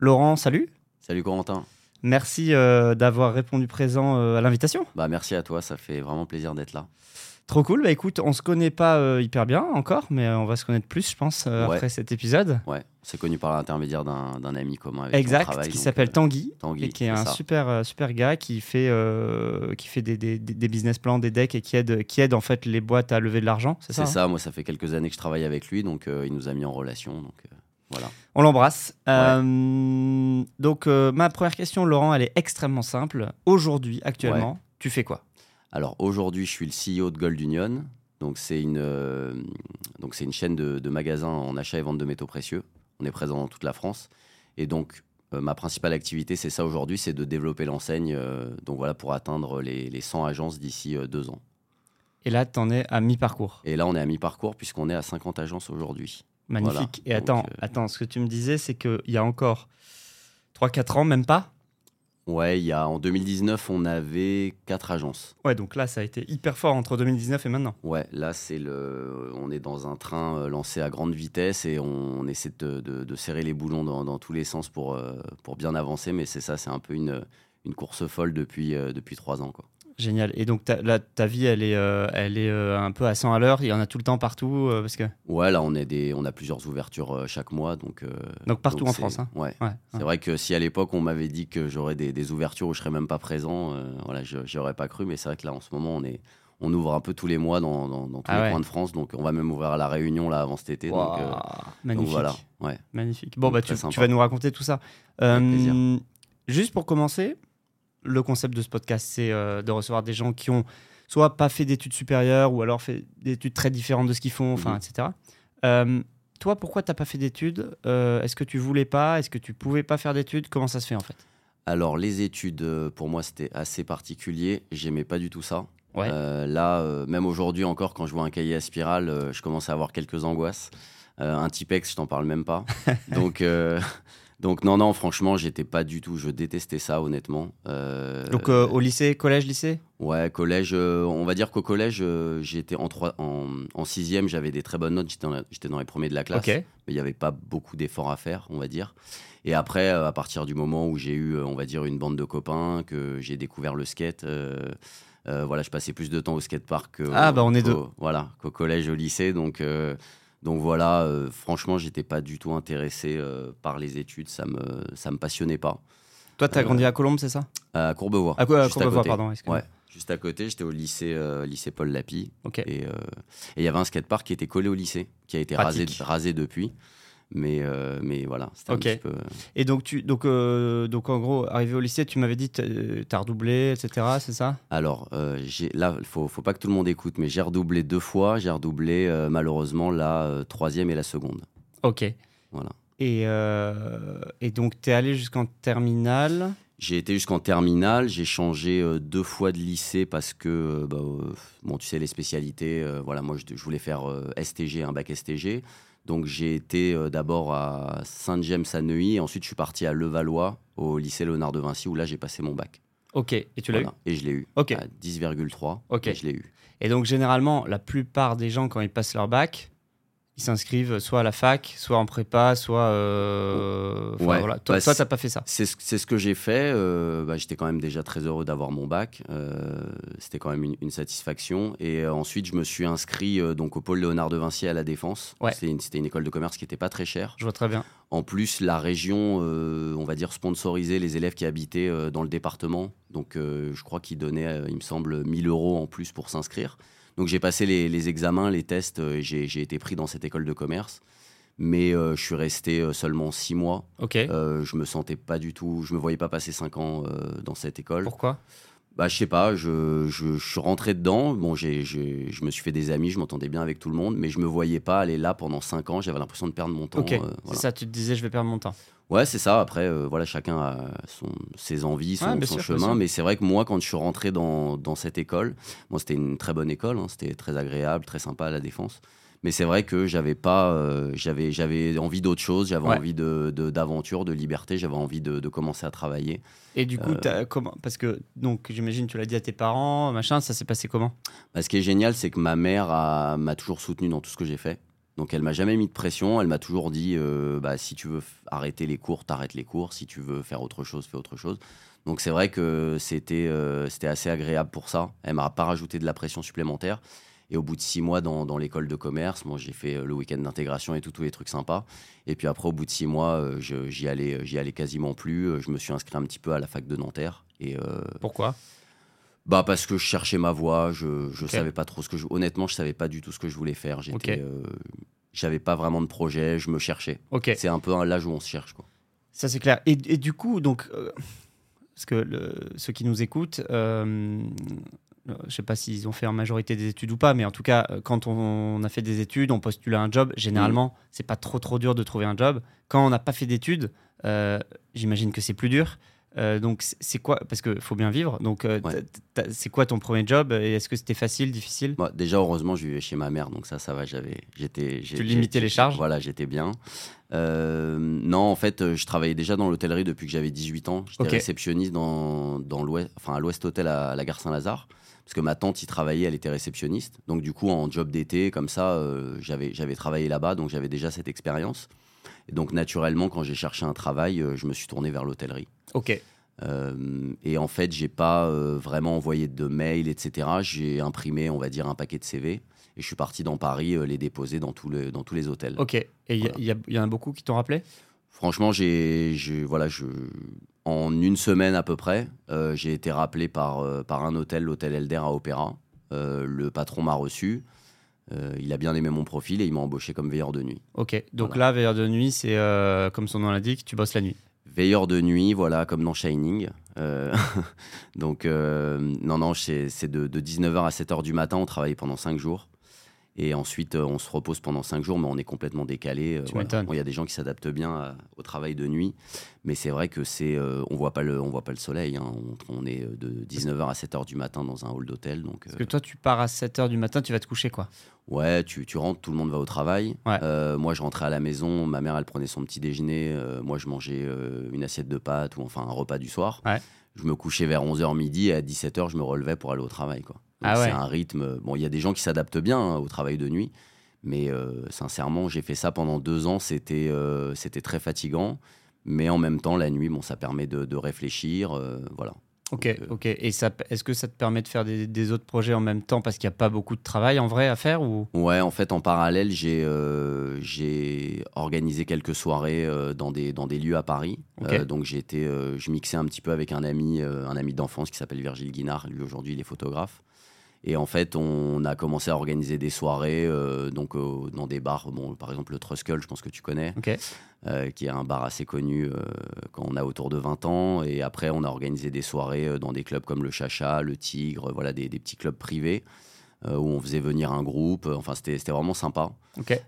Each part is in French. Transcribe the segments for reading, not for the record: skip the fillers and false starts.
Laurent, salut. Salut Corentin. Merci d'avoir répondu présent à l'invitation. Bah, merci à toi, ça fait vraiment plaisir d'être là. Trop cool, bah écoute, on se connaît pas hyper bien encore, mais on va se connaître plus, je pense, après cet épisode. Ouais, on s'est connu par l'intermédiaire d'un ami commun avec qui on travaille. Exact, qui s'appelle Tanguy, et qui est un super gars qui fait des business plans, des decks, et qui aide en fait les boîtes à lever de l'argent, c'est ça? C'est ça, moi ça fait quelques années que je travaille avec lui, donc il nous a mis en relation, donc... Voilà. On l'embrasse. Donc, ma première question, Laurent, elle est extrêmement simple. Aujourd'hui, actuellement, tu fais quoi ? Alors, aujourd'hui, je suis le CEO de Gold Union. Donc, c'est une chaîne de magasins en achat et vente de métaux précieux. On est présent dans toute la France. Et donc, ma principale activité, c'est ça aujourd'hui, c'est de développer l'enseigne pour atteindre les 100 agences d'ici 2 ans. Et là, tu en es à mi-parcours. Et là, on est à mi-parcours puisqu'on est à 50 agences aujourd'hui. Magnifique. Voilà. Et attends, ce que tu me disais, c'est qu'il y a encore 3-4 ans, même pas ? Ouais, en 2019, on avait 4 agences. Ouais, donc là, ça a été hyper fort entre 2019 et maintenant. Ouais, là, on est dans un train lancé à grande vitesse et on essaie de serrer les boulons dans tous les sens pour bien avancer. Mais c'est ça, c'est un peu une course folle depuis 3 ans, quoi. Génial. Et donc, ta vie, elle est un peu à 100 à l'heure. Il y en a tout le temps partout parce que... Ouais, là, on a plusieurs ouvertures chaque mois. Donc partout en France. Hein. Ouais. C'est vrai que si à l'époque, on m'avait dit que j'aurais des ouvertures où je ne serais même pas présent, je n'aurais pas cru. Mais c'est vrai que là, en ce moment, on ouvre un peu tous les mois dans tous les coins de France. Donc, on va même ouvrir à La Réunion là, avant cet été. Wow. Donc, magnifique. Donc, voilà. Ouais. Magnifique. Bon, donc, tu vas nous raconter tout ça. Avec plaisir. Juste pour commencer... Le concept de ce podcast, c'est de recevoir des gens qui ont soit pas fait d'études supérieures ou alors fait des études très différentes de ce qu'ils font, etc. Toi, pourquoi t'as pas fait d'études ? Est-ce que tu voulais pas ? Est-ce que tu pouvais pas faire d'études ? Comment ça se fait en fait ? Alors, les études, pour moi, c'était assez particulier. J'aimais pas du tout ça. Ouais. Même aujourd'hui encore, quand je vois un cahier à spirale, je commence à avoir quelques angoisses. Un typex, je t'en parle même pas. Donc non, franchement, j'étais pas du tout, je détestais ça, honnêtement. Donc au lycée, collège, lycée ? Ouais, collège, on va dire qu'au collège, j'étais en 6e, j'avais des très bonnes notes, j'étais dans les premiers de la classe, okay. Mais il n'y avait pas beaucoup d'efforts à faire, on va dire. Et après, à partir du moment où j'ai eu, on va dire, une bande de copains, que j'ai découvert le skate... je passais plus de temps au skatepark qu'au collège, au lycée, donc franchement, j'étais pas du tout intéressé par les études, ça me passionnait pas. Toi, t'as grandi à Colombes, c'est ça ? À Courbevoie. Courbevoie, pardon. Ouais, juste à côté, j'étais au lycée Paul Lapi. Okay. Et il y avait un skatepark qui était collé au lycée, qui a été rasé depuis. Mais voilà, c'était un petit peu... Et donc, donc en gros, arrivé au lycée, tu m'avais dit que t'as redoublé, etc., c'est ça ? Alors, là, il ne faut pas que tout le monde écoute, mais j'ai redoublé 2 fois. J'ai redoublé, malheureusement, la 3e et la 2e. Ok. Voilà. Et donc, t'es allé jusqu'en terminale ? J'ai été jusqu'en terminale. J'ai changé 2 fois de lycée parce que, tu sais, les spécialités... moi, je voulais faire STG, un bac STG. Donc, j'ai été d'abord à Saint James à Neuilly. Et ensuite, je suis parti à Levallois, au lycée Léonard de Vinci, où là, j'ai passé mon bac. Ok. Et tu l'as eu ? Et je l'ai eu. Ok. À 10,3. Ok. Et je l'ai eu. Et donc, généralement, la plupart des gens, quand ils passent leur bac, ils s'inscrivent soit à la fac, soit en prépa, soit... Voilà. Toi, t'as pas fait ça. C'est ce que j'ai fait. J'étais quand même déjà très heureux d'avoir mon bac. C'était quand même une satisfaction. Et ensuite, je me suis inscrit au pôle Léonard de Vinci à La Défense. Ouais. C'était une école de commerce qui n'était pas très chère. Je vois très bien. En plus, la région, sponsorisait les élèves qui habitaient dans le département. Donc, je crois qu'ils donnaient, il me semble, 1 000 € en plus pour s'inscrire. Donc, j'ai passé les examens, les tests, j'ai été pris dans cette école de commerce. Mais je suis resté seulement 6 mois. Okay. Je me sentais pas du tout... Je me voyais pas passer 5 ans dans cette école. Pourquoi ? Je sais pas, je suis rentré dedans. Bon, je me suis fait des amis, je m'entendais bien avec tout le monde. Mais je me voyais pas aller là pendant 5 ans. J'avais l'impression de perdre mon temps. Ok, c'est ça, tu te disais, je vais perdre mon temps. Ouais, c'est ça. Après, chacun a ses envies, son chemin. Mais c'est vrai que moi, quand je suis rentré dans cette école, c'était une très bonne école. Hein, c'était très agréable, très sympa à La Défense. Mais c'est vrai que j'avais envie d'autre chose, j'avais envie d'aventure, de liberté, j'avais envie de commencer à travailler. Et du coup, parce que donc, j'imagine tu l'as dit à tes parents, ça s'est passé comment ? Ce qui est génial, c'est que ma mère m'a toujours soutenu dans tout ce que j'ai fait. Donc elle m'a jamais mis de pression, elle m'a toujours dit si tu veux arrêter les cours, t'arrêtes les cours, si tu veux faire autre chose, fais autre chose. Donc c'est vrai que c'était assez agréable pour ça. Elle m'a pas rajouté de la pression supplémentaire. Et au bout de 6 mois dans l'école de commerce, moi j'ai fait le week-end d'intégration et tous les trucs sympas. Et puis après, au bout de 6 mois, j'y allais quasiment plus. Je me suis inscrit un petit peu à la fac de Nanterre. Pourquoi ? Parce que je cherchais ma voie. Je savais pas trop honnêtement, je savais pas du tout ce que je voulais faire. J'avais pas vraiment de projet. Je me cherchais. Okay. C'est un peu l'âge où on se cherche, quoi. Ça c'est clair. Et du coup, donc, parce que ceux qui nous écoutent. Je ne sais pas s'ils ont fait en majorité des études ou pas, mais en tout cas, quand on a fait des études, on postule à un job. Généralement, c'est pas trop dur de trouver un job. Quand on n'a pas fait d'études, j'imagine que c'est plus dur. Donc, c'est quoi ? Parce qu'il faut bien vivre. Donc, c'est quoi ton premier job ? Et est-ce que c'était facile, difficile ? Déjà, heureusement, je vivais chez ma mère, donc ça va. Tu limitais les charges ? Voilà, j'étais bien. Non, en fait, je travaillais déjà dans l'hôtellerie depuis que j'avais 18 ans. J'étais réceptionniste à l'Ouest Hôtel à la Gare Saint-Lazare. Parce que ma tante y travaillait, elle était réceptionniste. Donc du coup, en job d'été, comme ça, j'avais travaillé là-bas, donc j'avais déjà cette expérience. Et donc naturellement, quand j'ai cherché un travail, je me suis tourné vers l'hôtellerie. Ok. Et en fait, j'ai pas vraiment envoyé de mail, etc. J'ai imprimé, on va dire, un paquet de CV. Et je suis parti dans Paris les déposer dans tous les hôtels. Ok. Et il y en a beaucoup qui t'ont rappelé ? Franchement, en une semaine à peu près, j'ai été rappelé par un hôtel, l'hôtel Elder à Opéra. Le patron m'a reçu. Il a bien aimé mon profil et il m'a embauché comme veilleur de nuit. Ok, donc là, veilleur de nuit, c'est comme son nom l'indique, tu bosses la nuit. Veilleur de nuit, voilà, comme dans Shining. Donc, non, c'est de 19h à 7h du matin, on travaille pendant 5 jours. Et ensuite, on se repose pendant 5 jours, mais on est complètement décalé. Bon, y a des gens qui s'adaptent bien au travail de nuit. Mais c'est vrai que on voit pas le soleil. Hein. On est de 19h à 7h du matin dans un hall d'hôtel. Donc, parce que toi, tu pars à 7h du matin, tu vas te coucher, quoi. Ouais, tu rentres, tout le monde va au travail. Ouais. Moi, je rentrais à la maison. Ma mère, elle prenait son petit déjeuner. Moi, je mangeais une assiette de pâtes ou enfin un repas du soir. Ouais. Je me couchais vers 11h midi et à 17h, je me relevais pour aller au travail, quoi. Donc c'est un rythme... Bon, il y a des gens qui s'adaptent bien au travail de nuit, mais sincèrement, j'ai fait ça pendant 2 ans. C'était très fatigant, mais en même temps, la nuit, ça permet de réfléchir, voilà. Ok. Et est-ce que ça te permet de faire des autres projets en même temps parce qu'il n'y a pas beaucoup de travail en vrai à faire ou... Ouais, en fait, en parallèle, j'ai organisé quelques soirées dans des lieux à Paris. Okay. Donc, je mixais un petit peu avec un ami d'enfance qui s'appelle Virgile Guinard. Lui, aujourd'hui, il est photographe. Et en fait, on a commencé à organiser des soirées dans des bars. Bon, par exemple, le Truskell, je pense que tu connais, qui est un bar assez connu quand on a autour de 20 ans. Et après, on a organisé des soirées dans des clubs comme le Chacha, le Tigre, voilà, des petits clubs privés où on faisait venir un groupe. Enfin, c'était vraiment sympa. Okay.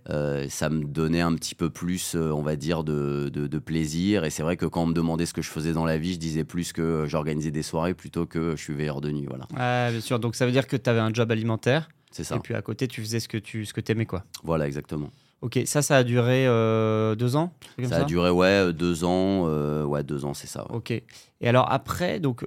Ça me donnait un petit peu plus, on va dire, de plaisir. Et c'est vrai que quand on me demandait ce que je faisais dans la vie, je disais plus que j'organisais des soirées plutôt que je suis veilleur de nuit. Voilà. Ah, bien sûr. Donc, ça veut dire que tu avais un job alimentaire. C'est ça. Et puis, à côté, tu faisais ce que tu aimais, quoi. Voilà, exactement. Ok. Ça a duré 2 ans ? Ça a duré, 2 ans. Ouais, 2 ans, c'est ça. Ouais. Ok. Et alors, après, donc,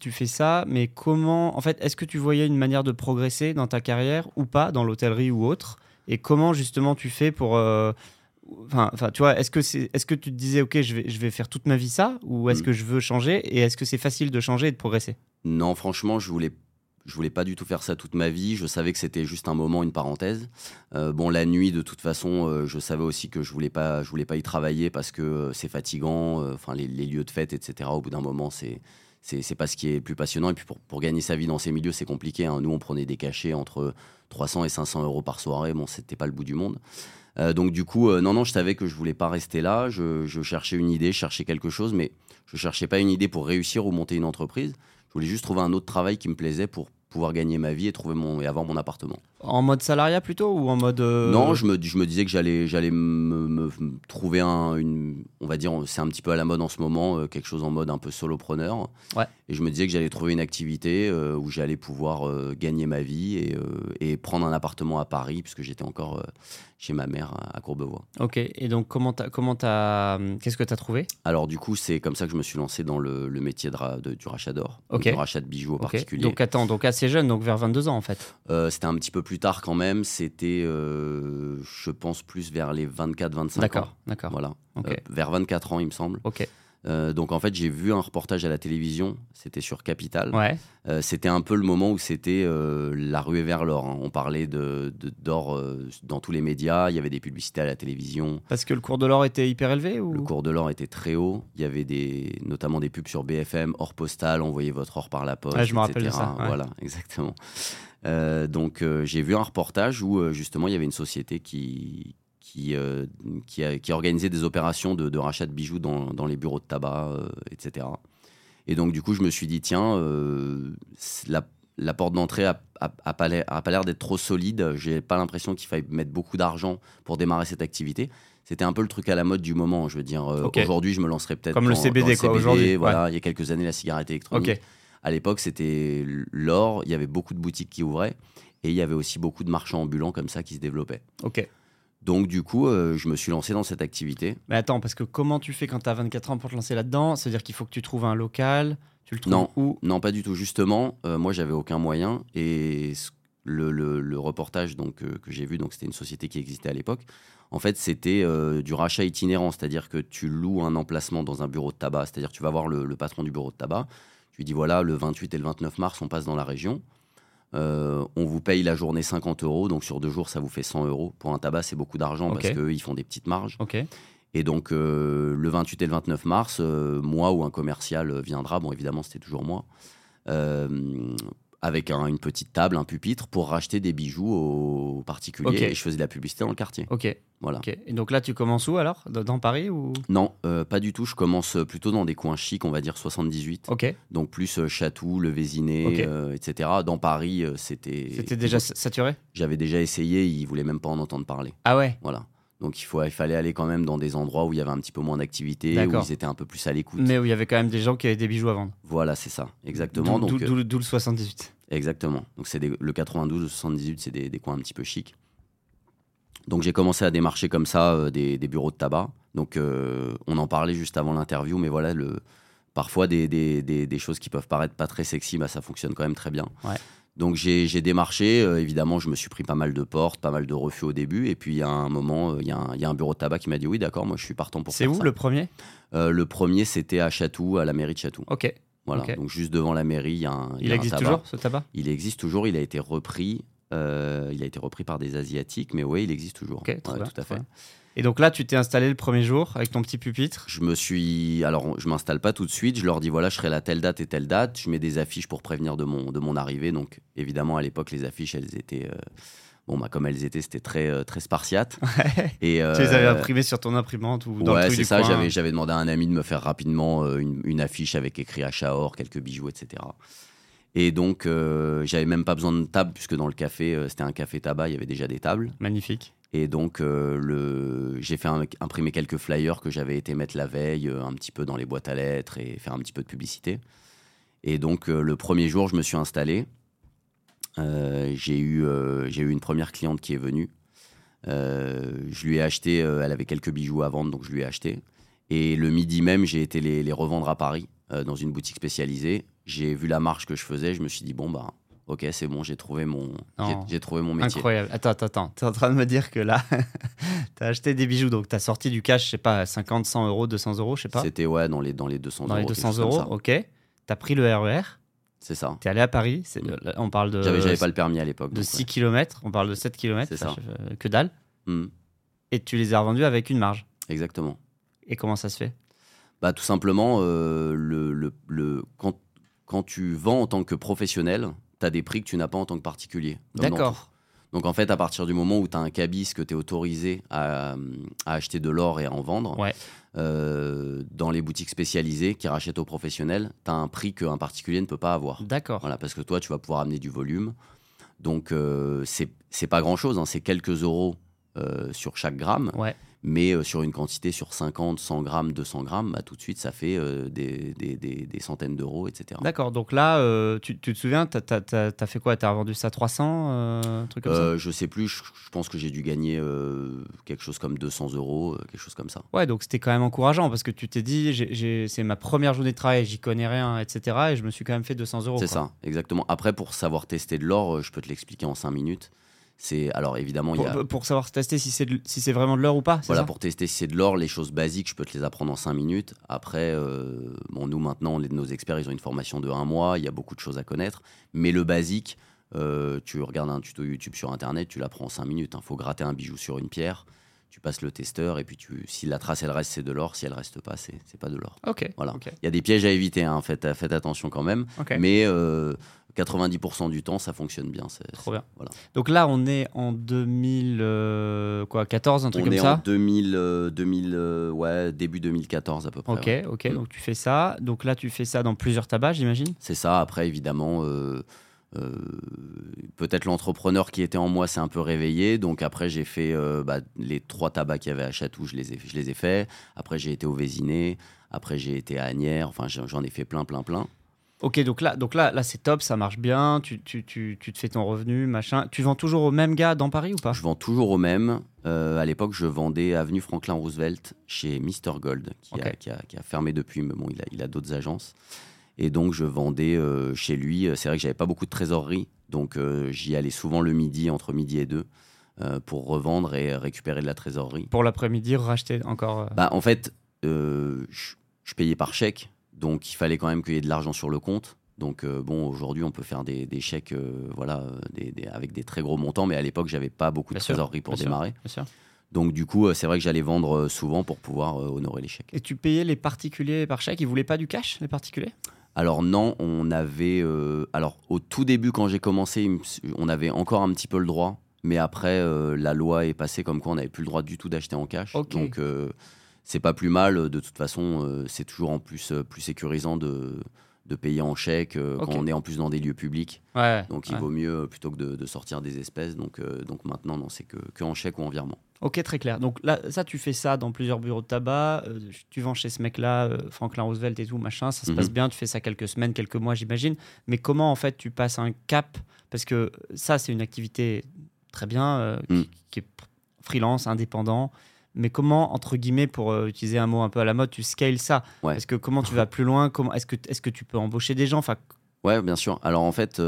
tu fais ça, mais comment... En fait, est-ce que tu voyais une manière de progresser dans ta carrière ou pas, dans l'hôtellerie ou autre ? Et comment justement tu fais pour, tu vois, est-ce que tu te disais ok, je vais faire toute ma vie ça, ou est-ce que je veux changer, et est-ce que c'est facile de changer et de progresser ? Non, franchement, je voulais pas du tout faire ça toute ma vie. Je savais que c'était juste un moment, une parenthèse. La nuit, de toute façon, je savais aussi que je voulais pas y travailler parce que c'est fatigant. Les lieux de fête, etc. Au bout d'un moment, c'est pas ce qui est le plus passionnant. Et puis pour gagner sa vie dans ces milieux, c'est compliqué, hein. Nous, on prenait des cachets entre 300 et 500 euros par soirée. Bon, c'était pas le bout du monde. Donc du coup, non, je savais que je voulais pas rester là. Je cherchais une idée, je cherchais quelque chose, mais je cherchais pas une idée pour réussir ou monter une entreprise. Je voulais juste trouver un autre travail qui me plaisait pour pouvoir gagner ma vie et avoir mon appartement. En mode salariat plutôt ou en mode Non, je me disais que j'allais me trouver on va dire, c'est un petit peu à la mode en ce moment, quelque chose en mode un peu solopreneur. Ouais. Et je me disais que j'allais trouver une activité où j'allais pouvoir gagner ma vie et prendre un appartement à Paris, puisque j'étais encore chez ma mère à Courbevoie. Ok, et donc qu'est-ce que tu as trouvé ? Alors du coup, c'est comme ça que je me suis lancé dans le métier du rachat d'or, du rachat de bijoux en particulier. Donc attends, assez jeune, donc vers 22 ans en fait. C'était un petit peu plus tard quand même, c'était je pense plus vers les 24-25 ans. D'accord. Voilà. Okay. Vers 24 ans il me semble. Ok. Donc en fait j'ai vu un reportage à la télévision, c'était sur Capital. Ouais. C'était un peu le moment où c'était la ruée vers l'or, hein. On parlait d'or dans tous les médias, il y avait des publicités à la télévision. Parce que le cours de l'or était hyper élevé ou... Le cours de l'or était très haut, il y avait notamment des pubs sur BFM, or postal, envoyez votre or par la poste, etc. Je me rappelle de ça. Ouais. Voilà, exactement. Donc j'ai vu un reportage où justement il y avait une société qui organisait des opérations de rachat de bijoux dans les bureaux de tabac, etc. Et donc, du coup, je me suis dit, tiens, la porte d'entrée n'a pas l'air d'être trop solide. Je n'ai pas l'impression qu'il faille mettre beaucoup d'argent pour démarrer cette activité. C'était un peu le truc à la mode du moment. Je veux dire, okay. Aujourd'hui, je me lancerais peut-être comme le CBD, dans le CBD, aujourd'hui. Voilà, ouais. Il y a quelques années, la cigarette électronique. Okay. À l'époque, c'était l'or. Il y avait beaucoup de boutiques qui ouvraient. Et il y avait aussi beaucoup de marchands ambulants comme ça qui se développaient. OK. Donc, du coup, je me suis lancé dans cette activité. Mais attends, parce que comment tu fais quand tu as 24 ans pour te lancer là-dedans ? C'est-à-dire qu'il faut que tu trouves un local, tu le trouves où ? Non, pas du tout. Justement, moi, j'avais aucun moyen. Et le reportage donc, que j'ai vu, donc, c'était une société qui existait à l'époque. En fait, c'était du rachat itinérant, c'est-à-dire que tu loues un emplacement dans un bureau de tabac. C'est-à-dire que tu vas voir le patron du bureau de tabac. Tu lui dis, voilà, le 28 et le 29 mars, on passe dans la région. On vous paye la journée 50 €, donc sur 2 jours ça vous fait 100 €. Pour un tabac c'est beaucoup d'argent, okay. Parce qu'eux ils font des petites marges, okay. Et donc le 28 et le 29 mars moi ou un commercial viendra, bon évidemment c'était toujours moi, avec une petite table, un pupitre pour racheter des bijoux aux particuliers, okay. Et je faisais de la publicité dans le quartier, okay. Voilà. Okay. Et donc là tu commences où alors ? Dans Paris ou... Non, pas du tout, je commence plutôt dans des coins chics, on va dire 78, okay. Donc plus Chatou, Le Vésinet, okay. Etc. Dans Paris c'était déjà saturé ? J'avais déjà essayé, ils ne voulaient même pas en entendre parler. Ah ouais ? Voilà. Donc il fallait aller quand même dans des endroits où il y avait un petit peu moins d'activité, d'accord. Où ils étaient un peu plus à l'écoute. Mais où il y avait quand même des gens qui avaient des bijoux à vendre. Voilà, c'est ça, exactement. D'où le 78. Exactement. Donc c'est le 92, le 78, c'est des coins un petit peu chics. Donc j'ai commencé à démarcher comme ça des bureaux de tabac. Donc on en parlait juste avant l'interview, mais voilà, parfois des choses qui peuvent paraître pas très sexy, bah, ça fonctionne quand même très bien. Ouais. Donc j'ai démarché, évidemment je me suis pris pas mal de portes, pas mal de refus au début, et puis il y a un moment, il y a un bureau de tabac qui m'a dit oui d'accord, moi je suis partant pour faire ça. C'est où le premier ? Le premier c'était à Chatou, à la mairie de Chatou. Ok. Voilà, okay. Donc juste devant la mairie, il y a un tabac. Il existe toujours ce tabac ? Il existe toujours, il a été repris, par des Asiatiques, mais oui il existe toujours. Ok, très bien, tout à fait. Bien. Et donc là, tu t'es installé le premier jour avec ton petit pupitre. Alors, je m'installe pas tout de suite. Je leur dis voilà, je serai là telle date et telle date. Je mets des affiches pour prévenir de mon arrivée. Donc, évidemment, à l'époque, les affiches, elles étaient comme elles étaient, c'était très très spartiate. Ouais. Et tu les avais imprimées sur ton imprimante ou dans le truc du coin. Ouais, c'est ça. J'avais demandé à un ami de me faire rapidement une affiche avec écrit achat or, quelques bijoux, etc. Et donc, j'avais même pas besoin de table puisque dans le café, c'était un café tabac, il y avait déjà des tables. Magnifique. Et donc, j'ai fait imprimer quelques flyers que j'avais été mettre la veille, un petit peu dans les boîtes à lettres et faire un petit peu de publicité. Et donc, le premier jour, je me suis installé. J'ai eu une première cliente qui est venue. Je lui ai acheté, elle avait quelques bijoux à vendre, donc je lui ai acheté. Et le midi même, j'ai été les revendre à Paris, dans une boutique spécialisée. J'ai vu la marge que je faisais, je me suis dit, bon, bah... Ok, c'est bon, j'ai trouvé mon métier. Incroyable. Attends, t'es en train de me dire que là, t'as acheté des bijoux, donc t'as sorti du cash, je sais pas, 50, 100 €, 200 €, je sais pas. C'était, ouais, dans les 200 euros. Dans les 200 €, ok. T'as pris le RER. C'est ça. T'es allé à Paris. On parle de... J'avais pas le permis à l'époque. De 6 km, on parle de 7 km. C'est ça. Que dalle. Et tu les as revendus avec une marge. Exactement. Et comment ça se fait ? Bah, tout simplement, quand tu vends en tant que professionnel... tu as des prix que tu n'as pas en tant que particulier. D'accord. Donc, en fait, à partir du moment où tu as un cabis que tu es autorisé à acheter de l'or et à en vendre, ouais. Dans les boutiques spécialisées qui rachètent aux professionnels, tu as un prix qu'un particulier ne peut pas avoir. D'accord. Voilà, parce que toi, tu vas pouvoir amener du volume. Donc, c'est pas grand-chose. Hein, c'est quelques euros sur chaque gramme. Ouais. mais sur une quantité sur 50, 100 grammes, 200 grammes, bah, tout de suite, ça fait des centaines d'euros, etc. D'accord, donc là, tu te souviens, t'as fait quoi? T'as vendu ça 300, un truc comme ça? Je sais plus, je pense que j'ai dû gagner quelque chose comme 200 euros, quelque chose comme ça. Ouais, donc c'était quand même encourageant, parce que tu t'es dit, c'est ma première journée de travail, j'y connais rien, etc. Et je me suis quand même fait 200 euros. C'est ça, exactement. Après, pour savoir tester de l'or, je peux te l'expliquer en 5 minutes. C'est, alors évidemment, pour savoir tester si c'est vraiment de l'or ou pas, c'est voilà, ça pour tester si c'est de l'or, les choses basiques, je peux te les apprendre en 5 minutes. Après, bon, nous maintenant, nos experts, ils ont une formation de 1 mois, il y a beaucoup de choses à connaître. Mais le basique, tu regardes un tuto YouTube sur Internet, tu l'apprends en 5 minutes. Il faut gratter un bijou sur une pierre, tu passes le testeur, et puis si la trace, elle reste, c'est de l'or. Si elle reste pas, c'est pas de l'or. Okay, voilà. Okay. Il y a des pièges à éviter, hein, faites attention quand même. Okay. Mais... 90% du temps, ça fonctionne bien. Trop bien. Voilà. Donc là, on est en 2014, un truc comme ça. On est en 2000, ouais, début 2014 à peu près. Ok, ouais. Ok. Donc tu fais ça. Donc là, tu fais ça dans plusieurs tabacs, j'imagine. C'est ça. Après, évidemment, peut-être l'entrepreneur qui était en moi s'est un peu réveillé. Donc après, j'ai fait les 3 tabacs qu'il y avait à Chatou, je les ai faits. Après, j'ai été au Vésinet. Après, j'ai été à Asnières. Enfin, j'en ai fait plein. Ok, donc là, c'est top, ça marche bien, tu te fais ton revenu, machin. Tu vends toujours au même gars dans Paris ou pas? Je vends toujours au même. À l'époque, je vendais avenue Franklin Roosevelt chez Mister Gold, qui a fermé depuis, mais bon, il a d'autres agences. Et donc, je vendais chez lui. C'est vrai que j'avais pas beaucoup de trésorerie, donc j'y allais souvent le midi, entre midi et 2, pour revendre et récupérer de la trésorerie. Pour l'après-midi, racheter encore en fait, je payais par chèque. Donc, il fallait quand même qu'il y ait de l'argent sur le compte. Donc, aujourd'hui, on peut faire des chèques avec des très gros montants. Mais à l'époque, je n'avais pas beaucoup de trésorerie pour démarrer. Bien sûr. Donc, du coup, c'est vrai que j'allais vendre souvent pour pouvoir honorer les chèques. Et tu payais les particuliers par chèque? Ils ne voulaient pas du cash, les particuliers? Alors non, on avait... alors, au tout début, quand j'ai commencé, on avait encore un petit peu le droit. Mais après, la loi est passée comme quoi on n'avait plus le droit du tout d'acheter en cash. Okay. Donc... c'est pas plus mal, de toute façon, c'est toujours en plus plus sécurisant de payer en chèque quand on est en plus dans des lieux publics. Ouais, donc il vaut mieux plutôt que de sortir des espèces. Donc maintenant, non, c'est que en chèque ou en virement. Ok, très clair. Donc là, ça, tu fais ça dans plusieurs bureaux de tabac. Tu vends chez ce mec-là, Franklin Roosevelt et tout, machin. Ça se passe bien. Tu fais ça quelques semaines, quelques mois, j'imagine. Mais comment, en fait, tu passes un cap? Parce que ça, c'est une activité très bien, qui est freelance, indépendant. Mais comment, entre guillemets, pour utiliser un mot un peu à la mode, tu scales ça? Est-ce que comment tu vas plus loin? Est-ce que tu peux embaucher des gens? Enfin... Ouais, bien sûr. Alors en fait,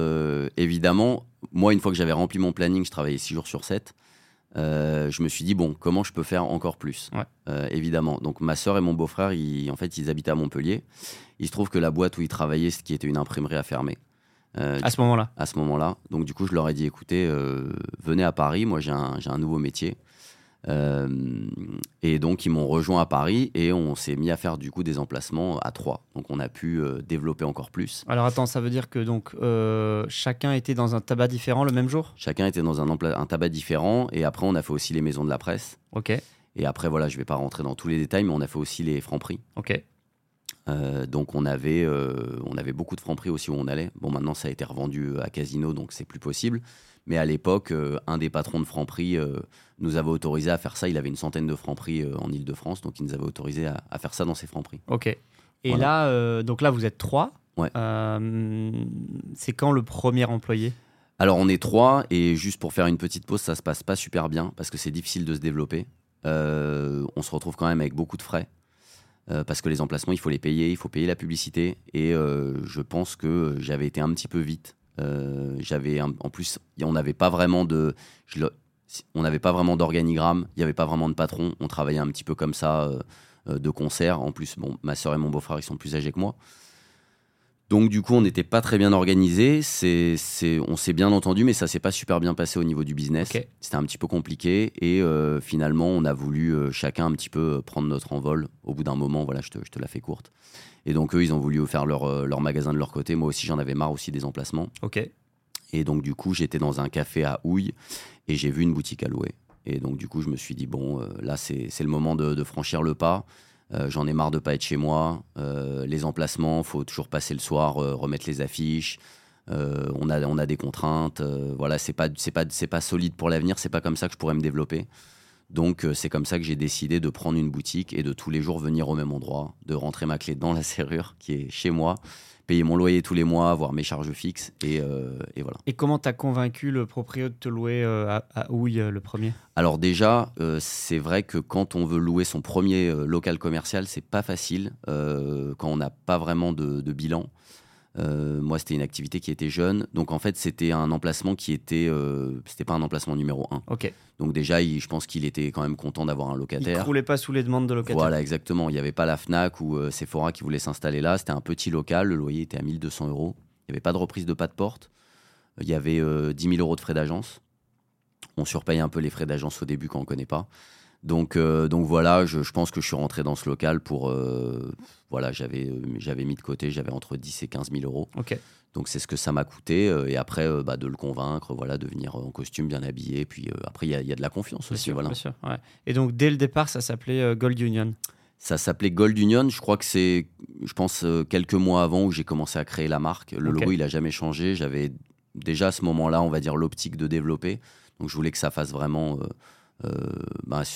évidemment, moi, une fois que j'avais rempli mon planning, je travaillais 6 jours sur 7. Je me suis dit, bon, comment je peux faire encore plus? Évidemment. Donc ma sœur et mon beau-frère, ils habitaient à Montpellier. Il se trouve que la boîte où ils travaillaient, ce qui était une imprimerie, a fermé. À ce moment-là. Donc du coup, je leur ai dit, écoutez, venez à Paris, moi j'ai un nouveau métier. Et donc ils m'ont rejoint à Paris et on s'est mis à faire du coup des emplacements à 3, donc on a pu développer encore plus. Alors attends, ça veut dire que donc chacun était dans un tabac différent le même jour? Chacun était dans un tabac différent, et après on a fait aussi les maisons de la presse. Ok. Et après voilà, je vais pas rentrer dans tous les détails, mais on a fait aussi les Franprix. Ok. Donc on avait beaucoup de Franprix aussi où on allait. Bon, maintenant ça a été revendu à Casino, donc c'est plus possible. Mais à l'époque, un des patrons de Franprix nous avait autorisé à faire ça. Il avait une centaine de Franprix en Île-de-France, donc il nous avait autorisé à faire ça dans ses Franprix. Ok. Et voilà. Là, donc là vous êtes 3. Ouais. C'est quand le premier employé? Alors on est 3, et juste pour faire une petite pause, ça se passe pas super bien parce que c'est difficile de se développer. On se retrouve quand même avec beaucoup de frais. Parce que les emplacements, il faut les payer, il faut payer la publicité. Et je pense que j'avais été un petit peu vite. En plus, on n'avait pas vraiment d'organigramme, il n'y avait pas vraiment de patron. On travaillait un petit peu comme ça, de concert. En plus, bon, ma sœur et mon beau-frère, ils sont plus âgés que moi. Donc du coup, on n'était pas très bien organisés. On s'est bien entendu, mais ça ne s'est pas super bien passé au niveau du business. Okay. C'était un petit peu compliqué. Et finalement, on a voulu chacun un petit peu prendre notre envol. Au bout d'un moment, voilà, je te la fais courte. Et donc eux, ils ont voulu faire leur magasin de leur côté. Moi aussi, j'en avais marre aussi des emplacements. Okay. Et donc du coup, j'étais dans un café à Houille et j'ai vu une boutique à louer. Et donc du coup, je me suis dit, bon, là, c'est le moment de franchir le pas. J'en ai marre de ne pas être chez moi. Les emplacements, il faut toujours passer le soir, remettre les affiches. On a des contraintes. Voilà, c'est pas solide pour l'avenir. C'est pas comme ça que je pourrais me développer. Donc, c'est comme ça que j'ai décidé de prendre une boutique et de tous les jours venir au même endroit, de rentrer ma clé dans la serrure qui est chez moi, payer mon loyer tous les mois, avoir mes charges fixes et voilà. Et comment t'as convaincu le proprio de te louer à Houille le premier ? Alors déjà, c'est vrai que quand on veut louer son premier local commercial, c'est pas facile quand on n'a pas vraiment de bilan. Moi, c'était une activité qui était jeune. Donc, en fait, c'était un emplacement qui était... c'était pas un emplacement numéro 1. Okay. Donc, déjà, je pense qu'il était quand même content d'avoir un locataire. Il ne croulait pas sous les demandes de locataires. Voilà, exactement. Il n'y avait pas la Fnac ou Sephora qui voulait s'installer là. C'était un petit local. Le loyer était à 1 200 €. Il n'y avait pas de reprise de pas de porte. Il y avait 10 000 € de frais d'agence. On surpaye un peu les frais d'agence au début quand on ne connaît pas. Donc voilà, je pense que je suis rentré dans ce local pour... voilà, j'avais mis de côté, j'avais entre 10 et 15 000 euros. Okay. Donc c'est ce que ça m'a coûté. Et après, de le convaincre, voilà, de venir en costume, bien habillé. Puis après, il y a de la confiance bien aussi. Sûr, voilà. Bien sûr, ouais. Et donc, dès le départ, ça s'appelait Gold Union. Ça s'appelait Gold Union. Je crois que c'est, je pense, quelques mois avant où j'ai commencé à créer la marque. Le logo, il n'a jamais changé. J'avais déjà à ce moment-là, on va dire, l'optique de développer. Donc je voulais que ça fasse vraiment...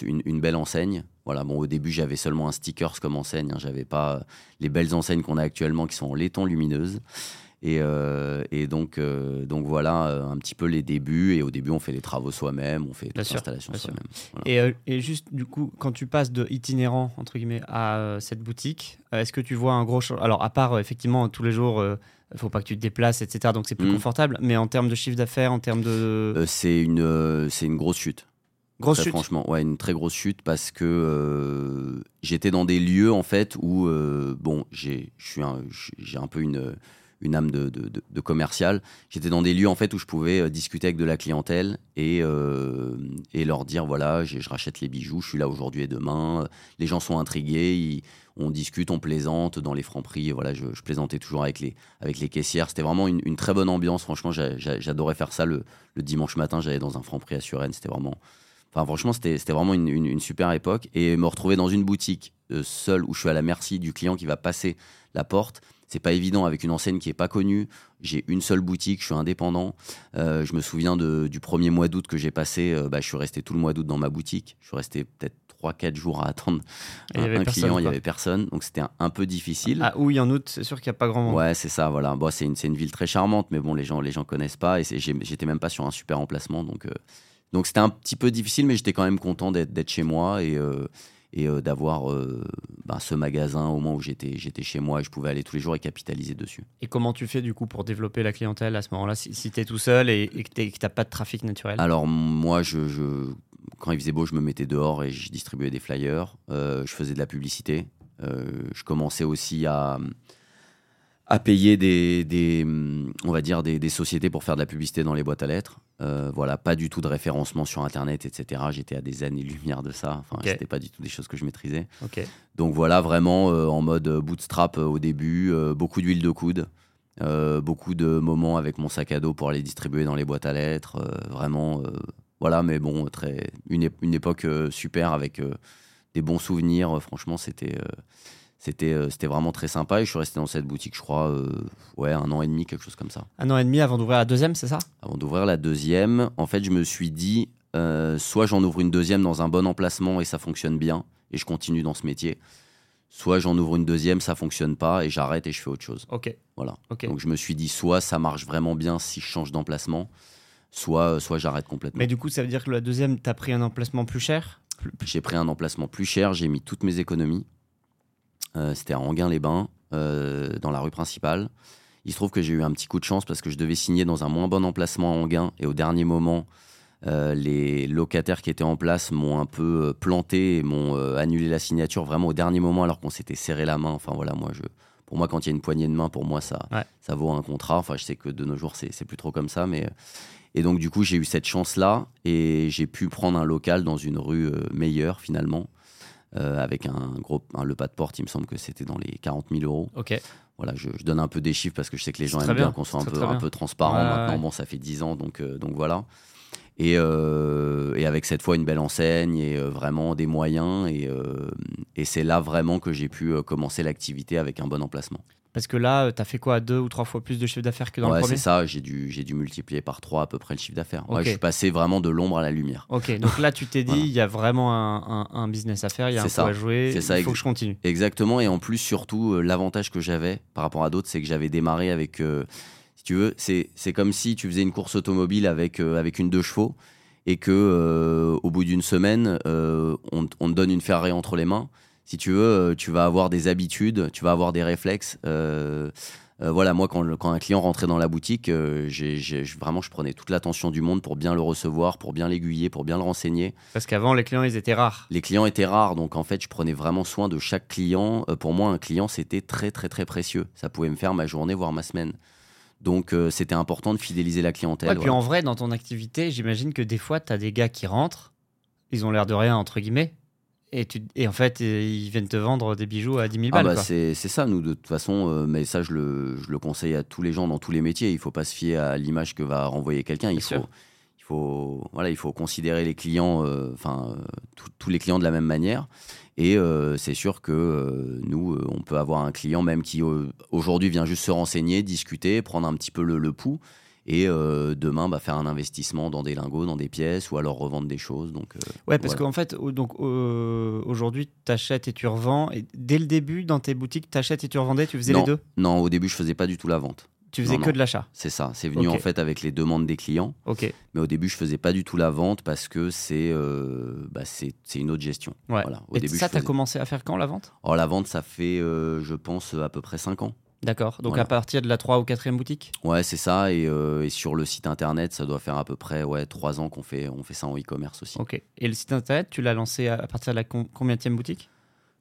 une belle enseigne. Voilà, bon, au début, j'avais seulement un stickers comme enseigne. Hein, j'avais pas les belles enseignes qu'on a actuellement qui sont en laiton lumineuse. Et donc voilà un petit peu les débuts. Et au début, on fait les travaux soi-même, on fait toute l'installation soi-même. Voilà. Et juste, du coup, quand tu passes de itinérant, entre guillemets, à cette boutique, est-ce que tu vois un gros changement ? Alors, à part, effectivement, tous les jours... faut pas que tu te déplaces, etc. Donc, c'est plus confortable. Mais en termes de chiffre d'affaires, en termes de... c'est une grosse chute. Grosse chute. Franchement, ouais, une très grosse chute parce que j'étais dans des lieux en fait où j'ai un peu une âme de commercial. J'étais dans des lieux en fait où je pouvais discuter avec de la clientèle et leur dire voilà, je rachète les bijoux, je suis là aujourd'hui et demain. Les gens sont intrigués, on discute, on plaisante dans les Franprix. Voilà, je plaisantais toujours avec les caissières. C'était vraiment une très bonne ambiance. Franchement, j'adorais faire ça le dimanche matin. J'allais dans un Franprix à Suresnes. C'était vraiment... Enfin, franchement, c'était vraiment une super époque. Et me retrouver dans une boutique seule où je suis à la merci du client qui va passer la porte, c'est pas évident avec une enseigne qui n'est pas connue. J'ai une seule boutique, je suis indépendant. Je me souviens du premier mois d'août que j'ai passé. Je suis resté tout le mois d'août dans ma boutique. Je suis resté peut-être 3-4 jours à attendre un client. Il n'y avait personne. Donc, c'était un peu difficile. Ah oui, en août, c'est sûr qu'il n'y a pas grand monde. Ouais, c'est ça. Voilà. Bon, c'est une ville très charmante, mais bon, les gens connaissent pas. Et j'étais même pas sur un super emplacement. Donc c'était un petit peu difficile, mais j'étais quand même content d'être chez moi et d'avoir ce magasin au moment où j'étais chez moi et je pouvais aller tous les jours et capitaliser dessus. Et comment tu fais du coup pour développer la clientèle à ce moment-là, si tu es tout seul et que tu n'as pas de trafic naturel ? Alors moi, quand il faisait beau, je me mettais dehors et je distribuais des flyers. Je faisais de la publicité. Je commençais aussi à payer des sociétés pour faire de la publicité dans les boîtes à lettres. Voilà, pas du tout de référencement sur Internet, etc. J'étais à des années-lumière de ça. Enfin, c'était pas du tout des choses que je maîtrisais. Okay. Donc voilà, vraiment en mode bootstrap au début, beaucoup d'huile de coude, beaucoup de moments avec mon sac à dos pour aller distribuer dans les boîtes à lettres. Vraiment, voilà, mais bon, une époque super avec des bons souvenirs. Franchement, C'était vraiment très sympa et je suis resté dans cette boutique, je crois, un an et demi, quelque chose comme ça. Un an et demi avant d'ouvrir la deuxième, c'est ça ? Avant d'ouvrir la deuxième, en fait, je me suis dit, soit j'en ouvre une deuxième dans un bon emplacement et ça fonctionne bien et je continue dans ce métier, soit j'en ouvre une deuxième, ça fonctionne pas et j'arrête et je fais autre chose. Ok. Voilà. Okay. Donc je me suis dit, soit ça marche vraiment bien si je change d'emplacement, soit j'arrête complètement. Mais du coup, ça veut dire que la deuxième, t'as pris un emplacement plus cher ? J'ai pris un emplacement plus cher, j'ai mis toutes mes économies. C'était à Enghien-les-Bains, dans la rue principale. Il se trouve que j'ai eu un petit coup de chance parce que je devais signer dans un moins bon emplacement à Enghien. Et au dernier moment, les locataires qui étaient en place m'ont un peu planté et m'ont annulé la signature vraiment au dernier moment alors qu'on s'était serré la main. Enfin voilà, pour moi, quand il y a une poignée de main, pour moi, ça vaut un contrat. Enfin, je sais que de nos jours, c'est plus trop comme ça. Mais... Et donc, du coup, j'ai eu cette chance-là et j'ai pu prendre un local dans une rue meilleure finalement. Avec le pas de porte, il me semble que c'était dans les 40 000 €. Okay. Voilà, je donne un peu des chiffres parce que je sais que les gens aiment bien qu'on soit un peu transparent maintenant. Ouais. Bon, ça fait 10 ans, donc voilà. Et avec cette fois une belle enseigne et vraiment des moyens. Et c'est là vraiment que j'ai pu commencer l'activité avec un bon emplacement. Parce que là, t'as fait quoi, 2 ou 3 fois plus de chiffre d'affaires que dans le premier? Ouais, c'est ça. J'ai dû multiplier par 3 à peu près le chiffre d'affaires. Okay. Ouais, je suis passé vraiment de l'ombre à la lumière. Ok, donc là, tu t'es dit, il y a vraiment un business à faire, il y a un coup à jouer, il faut que je continue. Exactement. Et en plus, surtout, l'avantage que j'avais par rapport à d'autres, c'est que j'avais démarré avec, si tu veux, c'est comme si tu faisais une course automobile avec une 2 chevaux et qu'au bout d'une semaine, on te donne une Ferrari entre les mains. Si tu veux, tu vas avoir des habitudes, tu vas avoir des réflexes. Voilà, moi, quand un client rentrait dans la boutique, vraiment, je prenais toute l'attention du monde pour bien le recevoir, pour bien l'aiguiller, pour bien le renseigner. Parce qu'avant, les clients, ils étaient rares. Les clients étaient rares. Donc, en fait, je prenais vraiment soin de chaque client. Pour moi, un client, c'était très, très, très précieux. Ça pouvait me faire ma journée, voire ma semaine. Donc, c'était important de fidéliser la clientèle. Et ouais, puis, en vrai, dans ton activité, j'imagine que des fois, tu as des gars qui rentrent. Ils ont l'air de rien, entre guillemets. Et en fait, ils viennent te vendre des bijoux à 10 000 balles. Ah bah, quoi. C'est ça, nous, de toute façon. Mais ça, je le conseille à tous les gens dans tous les métiers. Il ne faut pas se fier à l'image que va renvoyer quelqu'un. Il faut considérer les clients, tous les clients de la même manière. Et c'est sûr que nous, on peut avoir un client même qui, aujourd'hui, vient juste se renseigner, discuter, prendre un petit peu le pouls. Et demain, faire un investissement dans des lingots, dans des pièces, ou alors revendre des choses. Donc, ouais, parce qu'en fait, aujourd'hui, tu achètes et tu revends. Et dès le début, dans tes boutiques, tu achètes et tu revendais, tu faisais les deux? Non, au début, je ne faisais pas du tout la vente. Tu faisais que de l'achat? C'est ça, c'est venu en fait avec les demandes des clients. Okay. Mais au début, je ne faisais pas du tout la vente parce que c'est une autre gestion. Ouais. Voilà. Au début, ça, tu as commencé à faire quand, la vente? Alors, la vente, ça fait, je pense, à peu près 5 ans. D'accord, donc à partir de la 3e ou 4e boutique? Ouais, c'est ça, et sur le site internet, ça doit faire à peu près 3 ans qu'on fait ça en e-commerce aussi. Ok, et le site internet, tu l'as lancé à partir de la combienième boutique?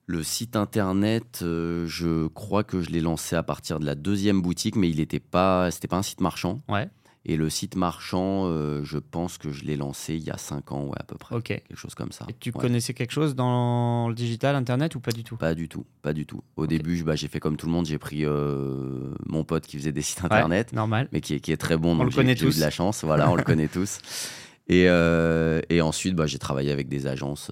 Le site internet, je crois que je l'ai lancé à partir de la 2e boutique, mais c'était pas un site marchand. Ouais. Et le site marchand, je pense que je l'ai lancé il y a 5 ans, à peu près. Okay. Quelque chose comme ça. Et tu connaissais quelque chose dans le digital, Internet, ou pas du tout? Pas du tout. Au début, j'ai fait comme tout le monde. J'ai pris mon pote qui faisait des sites Internet. Normal. Mais qui est très bon. Donc j'ai eu de la chance. Voilà, on le connaît tous. Et ensuite, j'ai travaillé avec des agences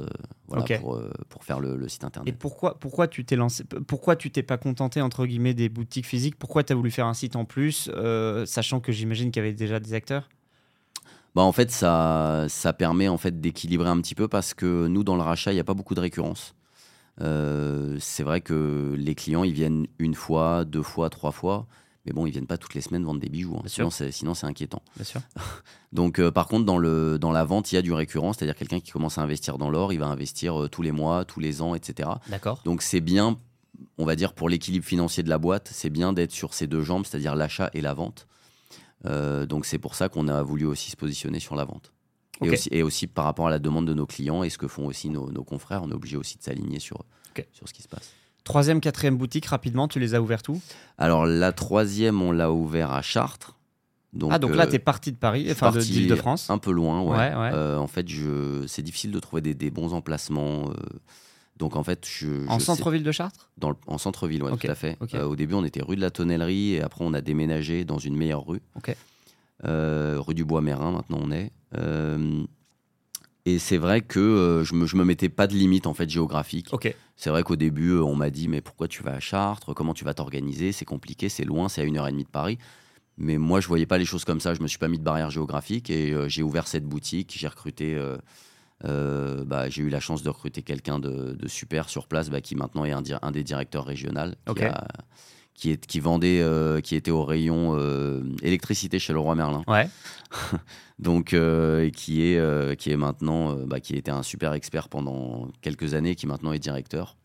pour faire le site internet. Et pourquoi tu t'es lancé? Pourquoi tu t'es pas contenté entre guillemets des boutiques physiques? Pourquoi tu as voulu faire un site en plus, sachant que j'imagine qu'il y avait déjà des acteurs? En fait, ça permet en fait d'équilibrer un petit peu parce que nous, dans le rachat, il y a pas beaucoup de récurrence. C'est vrai que les clients, ils viennent une fois, 2 fois, 3 fois. Mais ils ne viennent pas toutes les semaines vendre des bijoux. Hein. Sinon, c'est inquiétant. Bien sûr. Donc, par contre, dans la vente, il y a du récurrent. C'est-à-dire quelqu'un qui commence à investir dans l'or, il va investir tous les mois, tous les ans, etc. D'accord. Donc, c'est bien, on va dire, pour l'équilibre financier de la boîte, c'est bien d'être sur ces 2 jambes, c'est-à-dire l'achat et la vente. Donc, c'est pour ça qu'on a voulu aussi se positionner sur la vente. Okay. Et aussi par rapport à la demande de nos clients et ce que font aussi nos confrères. On est obligé aussi de s'aligner sur ce qui se passe. 3e, 4e boutique, rapidement, tu les as ouvertes où? Alors, la 3e, on l'a ouvert à Chartres. Donc là, t'es parti de Paris, enfin de l'Île-de-France. Un peu loin, ouais. En fait, c'est difficile de trouver des bons emplacements. Donc, en fait, en centre-ville de Chartres? En centre-ville, ouais, okay. Tout à fait. Okay. Au début, on était rue de la Tonnellerie et après, on a déménagé dans une meilleure rue. Okay. Rue du Bois-Mérin, maintenant, on est. Et c'est vrai que je me mettais pas de limite en fait géographique. Okay. C'est vrai qu'au début, on m'a dit mais pourquoi tu vas à Chartres? Comment tu vas t'organiser? C'est compliqué, c'est loin, c'est à 1h30 de Paris. Mais moi, je voyais pas les choses comme ça. Je me suis pas mis de barrière géographique et j'ai ouvert cette boutique. J'ai recruté, j'ai eu la chance de recruter quelqu'un de super sur place, qui maintenant est un des directeurs régionaux, qui était au rayon électricité chez Leroy Merlin. Ouais. Donc qui est maintenant qui était un super expert pendant quelques années, qui maintenant est directeur.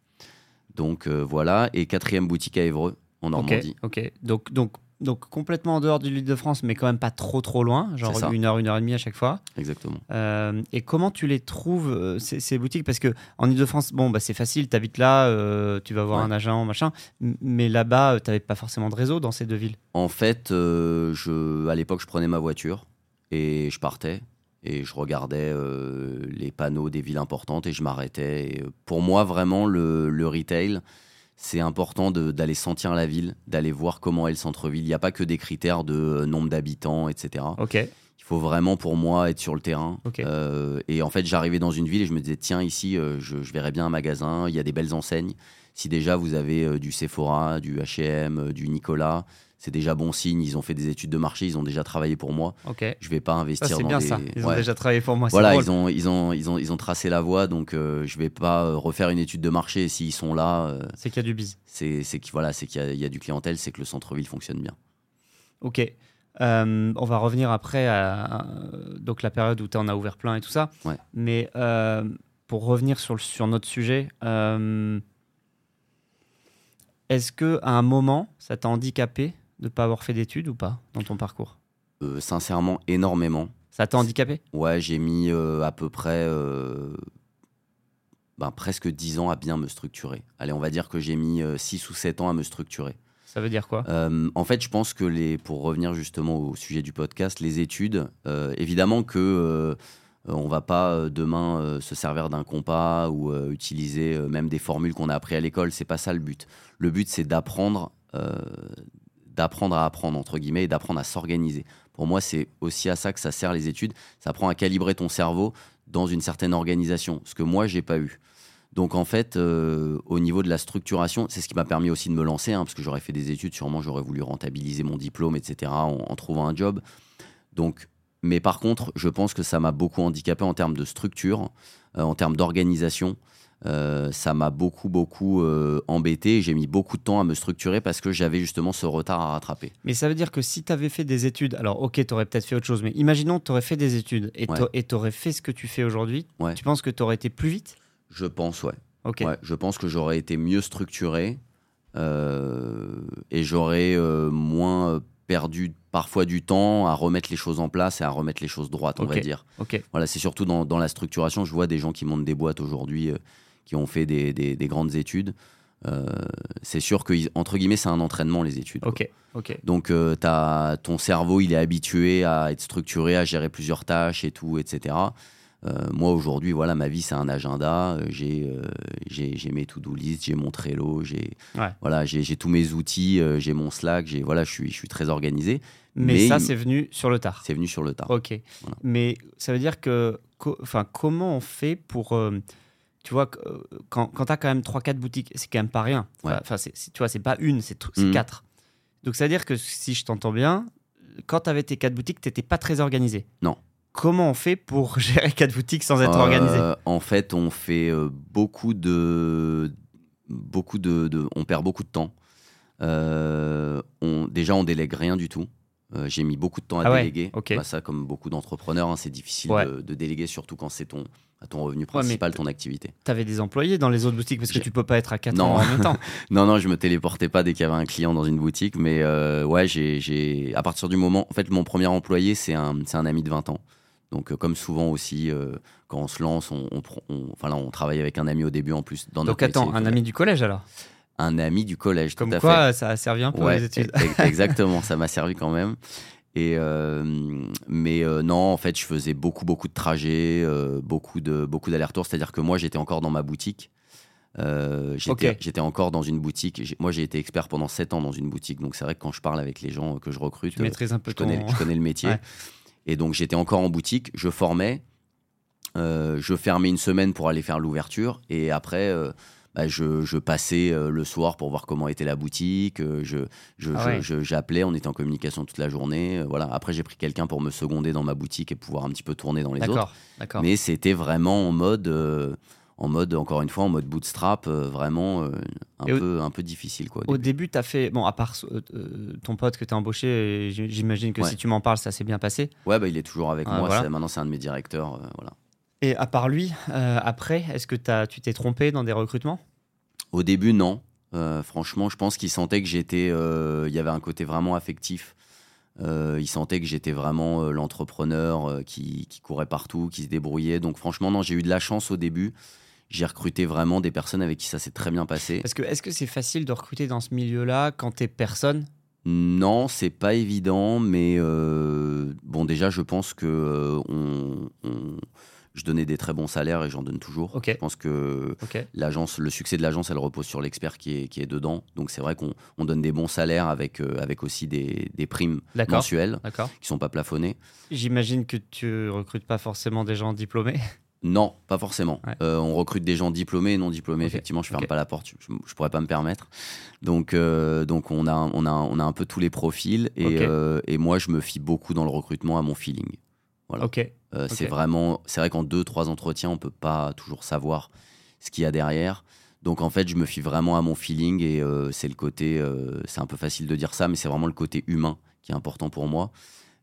Donc voilà. Et 4e boutique à Évreux en Normandie. Ok. Donc complètement en dehors de l'île de France, mais quand même pas trop loin, genre 1h, 1h30 à chaque fois. Exactement. Et comment tu les trouves, ces boutiques? Parce qu'en Île-de-France, c'est facile, t'habites là, tu vas voir un agent, machin. Mais là-bas, t'avais pas forcément de réseau dans ces 2 villes. En fait, à l'époque, je prenais ma voiture et je partais. Et je regardais les panneaux des villes importantes et je m'arrêtais. Et pour moi, vraiment, le retail... C'est important d'aller sentir la ville, d'aller voir comment est le centre-ville. Il n'y a pas que des critères de nombre d'habitants, etc. Okay. Il faut vraiment, pour moi, être sur le terrain. Okay. Et en fait, j'arrivais dans une ville et je me disais, tiens, ici, je verrais bien un magasin, il y a des belles enseignes. Si déjà vous avez du Sephora, du H&M, du Nicolas, c'est déjà bon signe. Ils ont fait des études de marché, ils ont déjà travaillé pour moi. Okay. Je ne vais pas investir dans des... Ça, c'est bien ça. Ils ont déjà travaillé pour moi. Voilà, ils ont tracé la voie, donc je ne vais pas refaire une étude de marché. Et s'ils sont là... c'est qu'il y a du biz. C'est qu'il y a du clientèle, c'est que le centre-ville fonctionne bien. Ok. On va revenir après à donc la période où tu en as ouvert plein et tout ça. Ouais. Mais pour revenir sur notre sujet, est-ce qu'à un moment, ça t'a handicapé de ne pas avoir fait d'études ou pas dans ton parcours ? Sincèrement, énormément. Ça t'a handicapé ? Ouais, j'ai mis à peu près presque 10 ans à bien me structurer. Allez, on va dire que j'ai mis 6 ou 7 ans à me structurer. Ça veut dire quoi ? En fait, je pense que, pour revenir justement au sujet du podcast, les études, évidemment que on ne va pas demain se servir d'un compas ou utiliser même des formules qu'on a appris à l'école. Ce n'est pas ça le but. Le but, c'est d'apprendre à apprendre, entre guillemets, et d'apprendre à s'organiser. Pour moi, c'est aussi à ça que ça sert les études. Ça apprend à calibrer ton cerveau dans une certaine organisation, ce que moi, je n'ai pas eu. Donc en fait, au niveau de la structuration, c'est ce qui m'a permis aussi de me lancer, parce que j'aurais fait des études, sûrement j'aurais voulu rentabiliser mon diplôme, etc., en trouvant un job. Donc, mais par contre, je pense que ça m'a beaucoup handicapé en termes de structure, en termes d'organisation. Ça m'a beaucoup embêté. J'ai mis beaucoup de temps à me structurer parce que j'avais justement ce retard à rattraper. Mais ça veut dire que si tu avais fait des études, alors ok, tu aurais peut-être fait autre chose, mais imaginons que tu aurais fait des études et tu aurais fait ce que tu fais aujourd'hui, tu penses que tu aurais été plus vite ? Je pense, ouais. Okay. Ouais. Je pense que j'aurais été mieux structuré et j'aurais moins perdu parfois du temps à remettre les choses en place et à remettre les choses droites, on va dire. Okay. Voilà, c'est surtout dans la structuration. Je vois des gens qui montent des boîtes aujourd'hui, qui ont fait des grandes études. C'est sûr que, entre guillemets, c'est un entraînement, les études. Okay. Donc, ton cerveau, il est habitué à être structuré, à gérer plusieurs tâches et tout, etc. Moi aujourd'hui, voilà, ma vie c'est un agenda. J'ai mes to-do list, j'ai mon Trello, j'ai tous mes outils, j'ai mon Slack, je suis très organisé. Mais ça, c'est venu sur le tard. Ok. Voilà. Mais ça veut dire que, comment on fait pour, tu vois, quand t'as quand même 3-4 boutiques, c'est quand même pas rien. Ouais. Enfin, tu vois, c'est pas une, c'est 4. Donc ça veut dire que si je t'entends bien, quand t'avais tes 4 boutiques, t'étais pas très organisé. Non. Comment on fait pour gérer 4 boutiques sans être organisé ? En fait, on fait on perd beaucoup de temps. On délègue rien du tout. J'ai mis beaucoup de temps à déléguer. Okay. Ça, comme beaucoup d'entrepreneurs, c'est difficile de déléguer, surtout quand c'est ton revenu principal, ton activité. Tu avais des employés dans les autres boutiques parce que tu peux pas être à 4 en même temps. Non, je me téléportais pas dès qu'il y avait un client dans une boutique. Mais à partir du moment... En fait, mon premier employé, c'est un ami de 20 ans. Donc, comme souvent aussi, quand on se lance, on travaille avec un ami au début en plus. Donc, attends, un ami du collège alors ? Un ami du collège, tout à fait. Comme quoi, ça a servi un peu aux études. Exactement, ça m'a servi quand même. Et non, en fait, je faisais beaucoup de trajets, beaucoup d'allers-retours. C'est-à-dire que moi, j'étais encore dans ma boutique. J'étais encore dans une boutique. Moi, j'ai été expert pendant 7 ans dans une boutique. Donc, c'est vrai que quand je parle avec les gens que je recrute, je connais le métier. Ouais. Et donc, j'étais encore en boutique. Je formais. Je fermais une semaine pour aller faire l'ouverture. Et après... je passais le soir pour voir comment était la boutique, j'appelais, on était en communication toute la journée. Voilà. Après, j'ai pris quelqu'un pour me seconder dans ma boutique et pouvoir un petit peu tourner dans les autres. D'accord. Mais c'était vraiment en mode bootstrap, vraiment un peu difficile. Quoi, au début, tu as fait... Bon, à part ton pote que tu as embauché, j'imagine que si tu m'en parles, ça s'est bien passé. Ouais, il est toujours avec moi. Voilà. Maintenant, c'est un de mes directeurs. Voilà. Et à part lui, après, est-ce que tu t'es trompé dans des recrutements ? Au début, non. Franchement, je pense qu'il sentait que j'étais... il y avait un côté vraiment affectif. Il sentait que j'étais vraiment l'entrepreneur qui courait partout, qui se débrouillait. Donc franchement, non, j'ai eu de la chance au début. J'ai recruté vraiment des personnes avec qui ça s'est très bien passé. Parce que est-ce que c'est facile de recruter dans ce milieu-là quand t'es personne ? Non, c'est pas évident, mais déjà, je pense que je donnais des très bons salaires et j'en donne toujours. Okay. Je pense que l'agence, le succès de l'agence, elle repose sur l'expert qui est dedans. Donc, c'est vrai qu'on donne des bons salaires avec aussi des primes mensuelles qui ne sont pas plafonnées. J'imagine que tu ne recrutes pas forcément des gens diplômés. Non, pas forcément. Ouais. On recrute des gens diplômés et non diplômés. Okay. Effectivement, je ferme pas la porte. Je ne pourrais pas me permettre. Donc on a un peu tous les profils. Et, et moi, je me fie beaucoup dans le recrutement à mon feeling. Voilà. C'est vrai qu'en 2-3 entretiens, on ne peut pas toujours savoir ce qu'il y a derrière. Donc en fait, je me fie vraiment à mon feeling. Et c'est le côté... c'est un peu facile de dire ça, mais c'est vraiment le côté humain qui est important pour moi.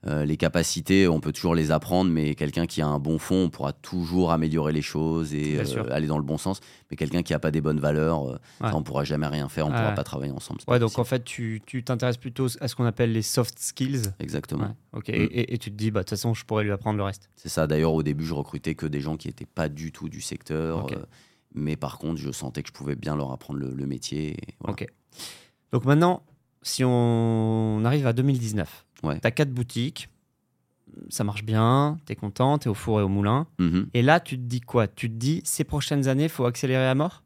Les capacités, on peut toujours les apprendre, mais quelqu'un qui a un bon fond, on pourra toujours améliorer les choses et aller dans le bon sens. Mais quelqu'un qui n'a pas des bonnes valeurs, on ne pourra jamais rien faire, on ne pourra pas travailler ensemble. Ouais, donc en fait, tu t'intéresses plutôt à ce qu'on appelle les soft skills. Exactement. Ouais, okay. Et tu te dis, de toute façon, je pourrais lui apprendre le reste. C'est ça. D'ailleurs, au début, je recrutais que des gens qui n'étaient pas du tout du secteur. Okay. Mais par contre, je sentais que je pouvais bien leur apprendre le métier. Voilà. Okay. Donc maintenant, si on arrive à 2019... Ouais. T'as 4 boutiques, ça marche bien, t'es content, t'es au four et au moulin. Mm-hmm. Et là, tu te dis quoi ? Tu te dis, ces prochaines années, il faut accélérer à mort ?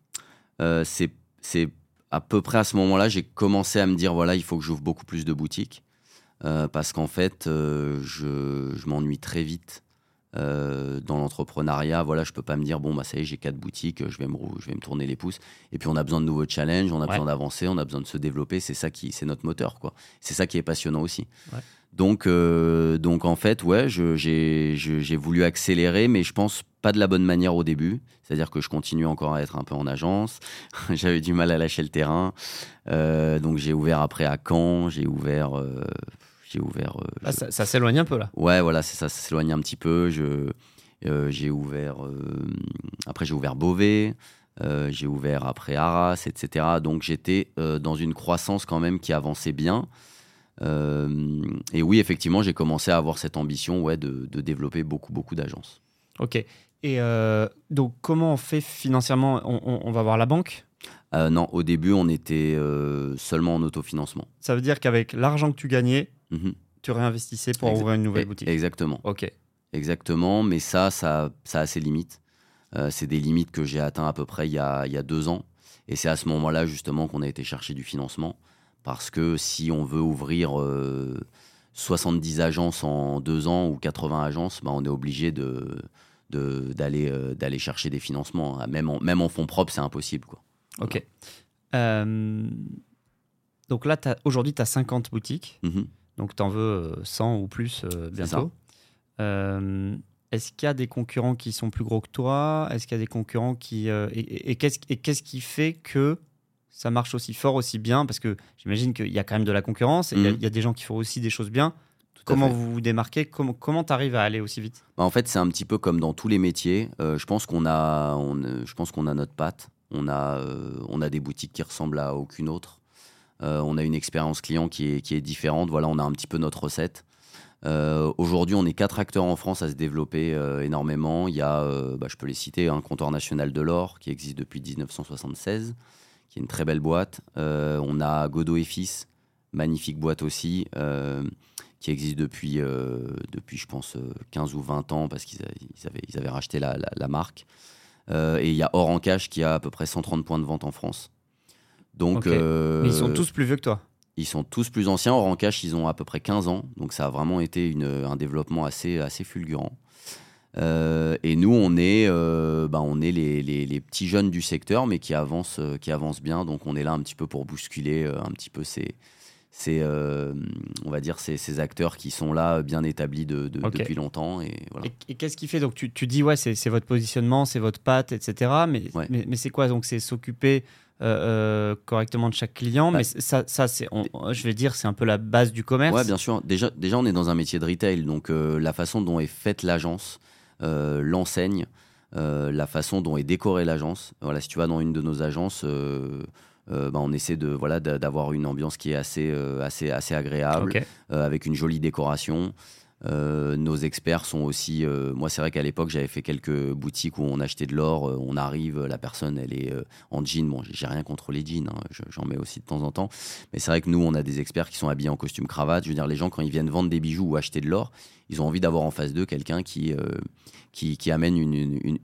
C'est à peu près à ce moment-là, j'ai commencé à me dire, voilà, il faut que j'ouvre beaucoup plus de boutiques. Parce qu'en fait, je m'ennuie très vite dans l'entrepreneuriat. Voilà, je peux pas me dire, bon, bah, ça y est, j'ai 4 boutiques, je vais me tourner les pouces. Et puis, on a besoin de nouveaux challenges, on a besoin d'avancer, on a besoin de se développer. C'est notre moteur, quoi. C'est ça qui est passionnant aussi. Ouais. Donc en fait, j'ai voulu accélérer, mais je pense pas de la bonne manière au début. C'est-à-dire que je continue encore à être un peu en agence. J'avais du mal à lâcher le terrain. Donc j'ai ouvert après à Caen, ça s'éloigne un peu là. Ouais, voilà, c'est ça s'éloigne un petit peu. J'ai ouvert après j'ai ouvert Beauvais, j'ai ouvert après Arras, etc. Donc j'étais dans une croissance quand même qui avançait bien. Et oui, effectivement, j'ai commencé à avoir cette ambition de développer beaucoup d'agences. Ok. Et donc, comment on fait financièrement ? On va voir la banque ? Non, au début, on était seulement en autofinancement. Ça veut dire qu'avec l'argent que tu gagnais, tu réinvestissais pour ouvrir une nouvelle boutique ? Exactement. Ok. Exactement, mais ça a ses limites. C'est des limites que j'ai atteintes à peu près il y a 2 ans. Et c'est à ce moment-là, justement, qu'on a été chercher du financement. Parce que si on veut ouvrir 70 agences en 2 ans ou 80 agences, on est obligé d'aller chercher des financements. Même en fonds propres, c'est impossible, quoi. Voilà. Ok. Donc là, aujourd'hui, tu as 50 boutiques. Mm-hmm. Donc, tu en veux 100 ou plus bientôt. Est-ce qu'il y a des concurrents qui sont plus gros que toi ? Est-ce qu'il y a des concurrents qui... qu'est-ce qui fait que... ça marche aussi fort, aussi bien, parce que j'imagine qu'il y a quand même de la concurrence et il y a des gens qui font aussi des choses bien. Comment vous vous démarquez ? Comment tu arrives à aller aussi vite ? En fait, c'est un petit peu comme dans tous les métiers. Je pense qu'on a notre patte. On a des boutiques qui ressemblent à aucune autre. On a une expérience client qui est différente. Voilà, on a un petit peu notre recette. Aujourd'hui, on est 4 acteurs en France à se développer énormément. Il y a, je peux les citer, un comptoir national de l'or qui existe depuis 1976. Qui est une très belle boîte. On a Godot et Fils, magnifique boîte aussi, qui existe depuis je pense, 15 ou 20 ans, parce qu'ils avaient racheté la marque. Et il y a Or en Cash, qui a à peu près 130 points de vente en France. Donc, mais ils sont tous plus vieux que toi ? Ils sont tous plus anciens. Or en Cash, ils ont à peu près 15 ans. Donc ça a vraiment été un développement assez fulgurant. Et nous, on est les petits jeunes du secteur, mais qui avancent bien. Donc, on est là un petit peu pour bousculer un petit peu ces acteurs qui sont là bien établis depuis longtemps. Et, voilà. Et qu'est-ce qui fait ? Donc, tu dis, c'est votre positionnement, c'est votre patte, etc. Mais c'est quoi ? Donc, c'est s'occuper correctement de chaque client, mais ça c'est, je vais dire, c'est un peu la base du commerce. Ouais, bien sûr. Déjà, on est dans un métier de retail, donc la façon dont est faite l'agence, l'enseigne, la façon dont est décorée l'agence. Voilà, si tu vas dans une de nos agences, on essaie d'avoir une ambiance qui est assez agréable, avec une jolie décoration. Nos experts sont aussi... moi, c'est vrai qu'à l'époque, j'avais fait quelques boutiques où on achetait de l'or. On arrive, la personne, elle est en jean. Bon, j'ai rien contre les jeans. Hein, j'en mets aussi de temps en temps. Mais c'est vrai que nous, on a des experts qui sont habillés en costume cravate. Je veux dire, les gens, quand ils viennent vendre des bijoux ou acheter de l'or, ils ont envie d'avoir en face d'eux quelqu'un qui amène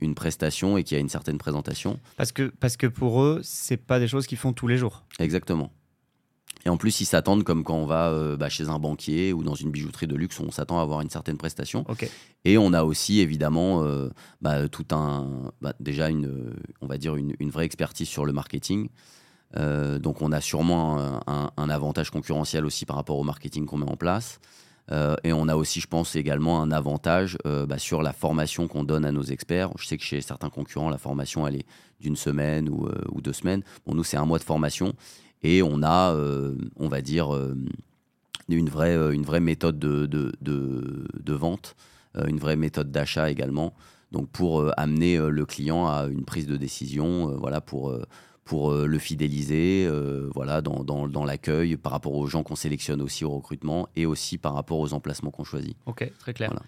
une prestation et qui a une certaine présentation. Parce que pour eux, c'est pas des choses qu'ils font tous les jours. Exactement. Et en plus, ils s'attendent comme quand on va chez un banquier ou dans une bijouterie de luxe, on s'attend à avoir une certaine prestation. Okay. Et on a aussi évidemment une vraie expertise sur le marketing. Donc on a sûrement un avantage concurrentiel aussi par rapport au marketing qu'on met en place. Et on a aussi, je pense, également un avantage sur la formation qu'on donne à nos experts. Je sais que chez certains concurrents, la formation, elle est d'une semaine ou 2 semaines. Bon, nous, c'est 1 mois de formation. Et on a, une vraie méthode de vente, une vraie méthode d'achat également. Donc, pour amener le client à une prise de décision, pour le fidéliser dans l'accueil, par rapport aux gens qu'on sélectionne aussi au recrutement et aussi par rapport aux emplacements qu'on choisit. Ok, très clair. Voilà.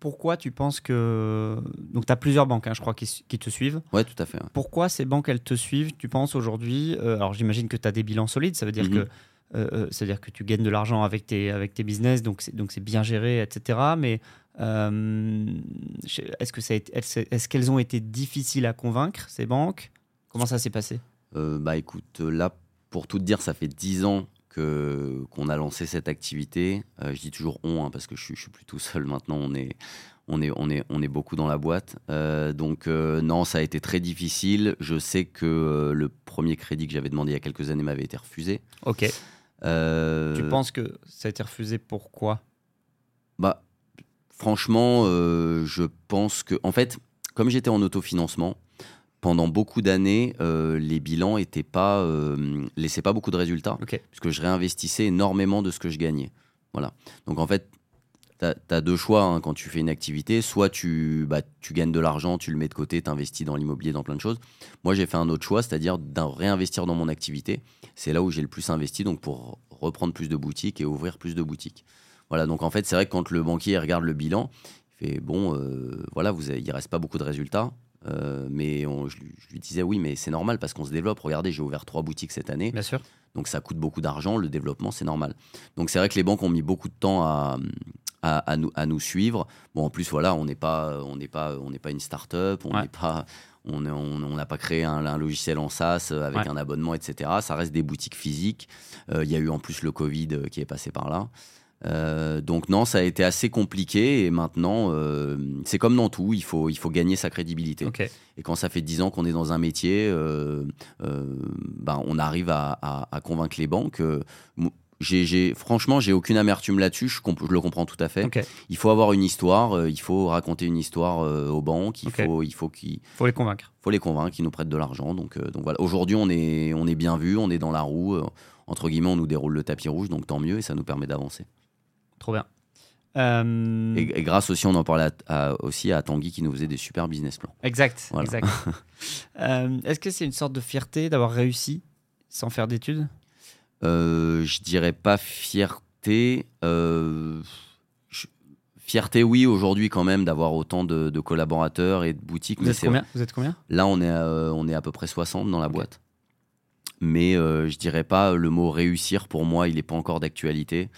Pourquoi tu penses que... Donc, tu as plusieurs banques, je crois, qui te suivent. Oui, tout à fait. Ouais. Pourquoi ces banques, elles te suivent, tu penses, aujourd'hui ? Alors, j'imagine que tu as des bilans solides, ça veut dire que tu gagnes de l'argent avec tes business, donc c'est bien géré, etc. Mais est-ce qu'elles ont été difficiles à convaincre, ces banques ? Comment ça s'est passé ? Écoute, là, pour tout te dire, ça fait 10 ans qu'on a lancé cette activité. Je dis toujours on, parce que je ne suis plus tout seul maintenant. On est beaucoup dans la boîte. Non, ça a été très difficile. Je sais que le premier crédit que j'avais demandé il y a quelques années m'avait été refusé. Ok. Tu penses que ça a été refusé pourquoi ? Franchement, je pense que... En fait, comme j'étais en autofinancement, pendant beaucoup d'années, les bilans n'étaient pas, laissaient pas beaucoup de résultats, okay, puisque je réinvestissais énormément de ce que je gagnais. Voilà. Donc en fait, tu as 2 choix quand tu fais une activité. Soit tu gagnes de l'argent, tu le mets de côté, tu investis dans l'immobilier, dans plein de choses. Moi, j'ai fait un autre choix, c'est-à-dire de réinvestir dans mon activité. C'est là où j'ai le plus investi, donc pour reprendre plus de boutiques et ouvrir plus de boutiques. Voilà, donc en fait, c'est vrai que quand le banquier regarde le bilan, il fait « bon, il ne reste pas beaucoup de résultats ». Je lui disais oui, mais c'est normal parce qu'on se développe. Regardez, j'ai ouvert 3 boutiques cette année. Bien sûr. Donc ça coûte beaucoup d'argent, le développement, c'est normal. Donc c'est vrai que les banques ont mis beaucoup de temps à nous suivre. Bon, en plus voilà, on n'est pas une start-up, on n'a pas créé un logiciel en SaaS avec un abonnement, etc. Ça reste des boutiques physiques. Il y a eu en plus le Covid qui est passé par là. Donc non, ça a été assez compliqué et maintenant, c'est comme dans tout, il faut gagner sa crédibilité. Okay. Et quand ça fait 10 ans qu'on est dans un métier, on arrive à convaincre les banques. Franchement, j'ai aucune amertume là-dessus, je le comprends tout à fait. Okay. Il faut avoir une histoire, il faut raconter une histoire aux banques, il faut les convaincre. Il faut les convaincre, qu'ils nous prêtent de l'argent. Donc voilà. Aujourd'hui, on est bien vu, on est dans la roue, entre guillemets, on nous déroule le tapis rouge, donc tant mieux et ça nous permet d'avancer. Trop bien. Et grâce aussi, on en parlait aussi à Tanguy qui nous faisait des super business plans. Exact. Voilà. Exact. Est-ce que c'est une sorte de fierté d'avoir réussi sans faire d'études ? Je dirais pas fierté. Fierté, oui, aujourd'hui quand même d'avoir autant de collaborateurs et de boutiques. Vous êtes combien ? Là, on est à peu près 60 dans la boîte. Mais je dirais pas le mot réussir pour moi, il est pas encore d'actualité.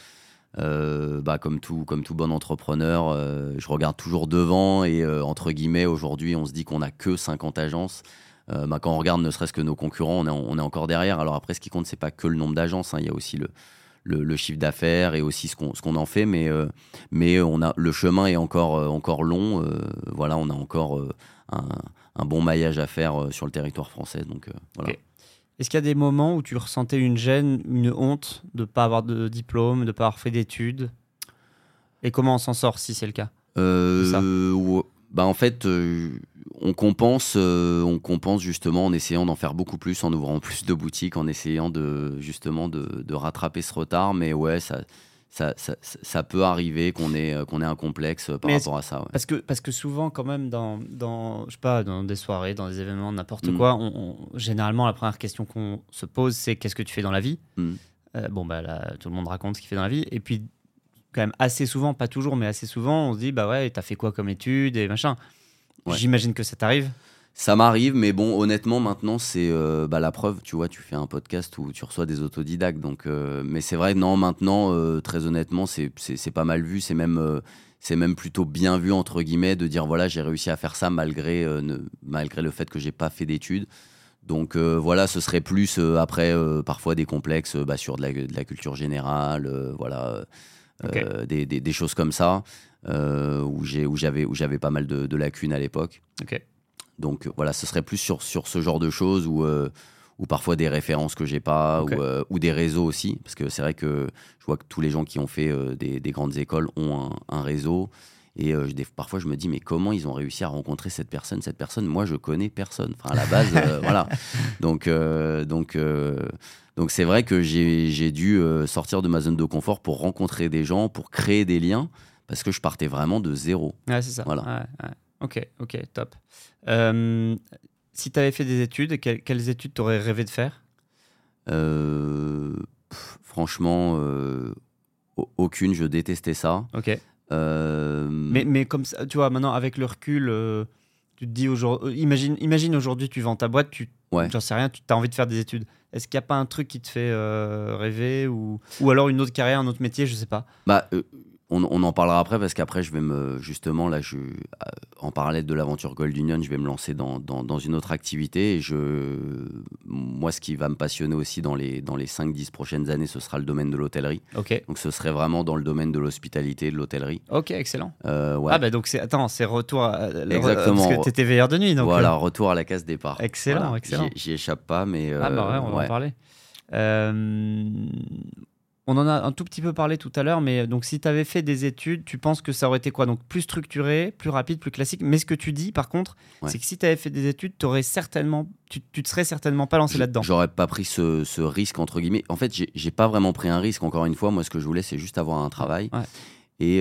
Comme tout bon entrepreneur, je regarde toujours devant et entre guillemets, aujourd'hui, on se dit qu'on n'a que 50 agences. Quand on regarde ne serait-ce que nos concurrents, on est encore derrière. Alors après, ce qui compte, c'est pas que le nombre d'agences, il y a aussi le chiffre d'affaires et aussi ce qu'on en fait. Mais on a, le chemin est encore long. Voilà, on a encore un bon maillage à faire sur le territoire français. Donc voilà. Okay. Est-ce qu'il y a des moments où tu ressentais une gêne, une honte de ne pas avoir de diplôme, de ne pas avoir fait d'études ? Et comment on s'en sort, si c'est le cas ? En fait, on compense justement en essayant d'en faire beaucoup plus, en ouvrant plus de boutiques, en essayant de rattraper ce retard. Mais ouais, ça peut arriver qu'on ait un complexe par rapport à ça. Ouais. Parce que souvent, quand même, dans des soirées, dans des événements, n'importe quoi, généralement, la première question qu'on se pose, c'est qu'est-ce que tu fais dans la vie ? Là, tout le monde raconte ce qu'il fait dans la vie. Et puis, quand même, assez souvent, pas toujours, mais assez souvent, on se dit, t'as fait quoi comme études et machin ? Ouais. J'imagine que ça t'arrive. Ça m'arrive, mais bon, honnêtement, maintenant, c'est la preuve. Tu vois, tu fais un podcast où tu reçois des autodidactes. Donc, mais c'est vrai, non, maintenant, très honnêtement, c'est pas mal vu. C'est même plutôt bien vu, entre guillemets, de dire, voilà, j'ai réussi à faire ça malgré le fait que j'ai pas fait d'études. Donc voilà, ce serait plus après parfois des complexes sur de la culture générale, des choses comme ça où j'avais pas mal de lacunes à l'époque. Okay. Donc voilà, ce serait plus sur ce genre de choses ou parfois des références que j'ai pas, okay, ou des réseaux aussi, parce que c'est vrai que je vois que tous les gens qui ont fait des grandes écoles ont un réseau. Et parfois, je me dis, mais comment ils ont réussi à rencontrer cette personne, moi, je connais personne. Enfin, à la base, voilà. Donc, c'est vrai que j'ai dû sortir de ma zone de confort pour rencontrer des gens, pour créer des liens, parce que je partais vraiment de zéro. Ouais, c'est ça. Voilà. Ouais. Ok, top. Si tu avais fait des études, quelles études tu aurais rêvé de faire ? Franchement, aucune, je détestais ça. Ok. Mais comme ça, tu vois, maintenant avec le recul, tu te dis aujourd'hui, imagine aujourd'hui tu vends ta boîte, j'en sais rien, tu as envie de faire des études. Est-ce qu'il n'y a pas un truc qui te fait rêver ou alors une autre carrière, un autre métier, je sais pas. On en parlera après, parce qu'après je vais en parallèle de l'aventure Gold Union, je vais me lancer dans une autre activité. Et moi, ce qui va me passionner aussi dans les 5-10 prochaines années, ce sera le domaine de l'hôtellerie. Okay. Donc ce serait vraiment dans le domaine de l'hospitalité, de l'hôtellerie. Ok, excellent. Ouais. Ah bah donc c'est retour à... Exactement. Parce que t'étais veilleur de nuit. Donc voilà, retour à la case départ. Excellent, voilà. Excellent. J'y échappe pas, mais... Ah bah ouais, on va en parler. On en a un tout petit peu parlé tout à l'heure, mais donc si tu avais fait des études, tu penses que ça aurait été quoi ? Donc plus structuré, plus rapide, plus classique. Mais ce que tu dis par contre, c'est que si tu avais fait des études, tu te serais certainement pas lancé là-dedans. J'aurais pas pris ce risque, entre guillemets. En fait, j'ai pas vraiment pris un risque, encore une fois. Moi, ce que je voulais, c'est juste avoir un travail. Ouais. Et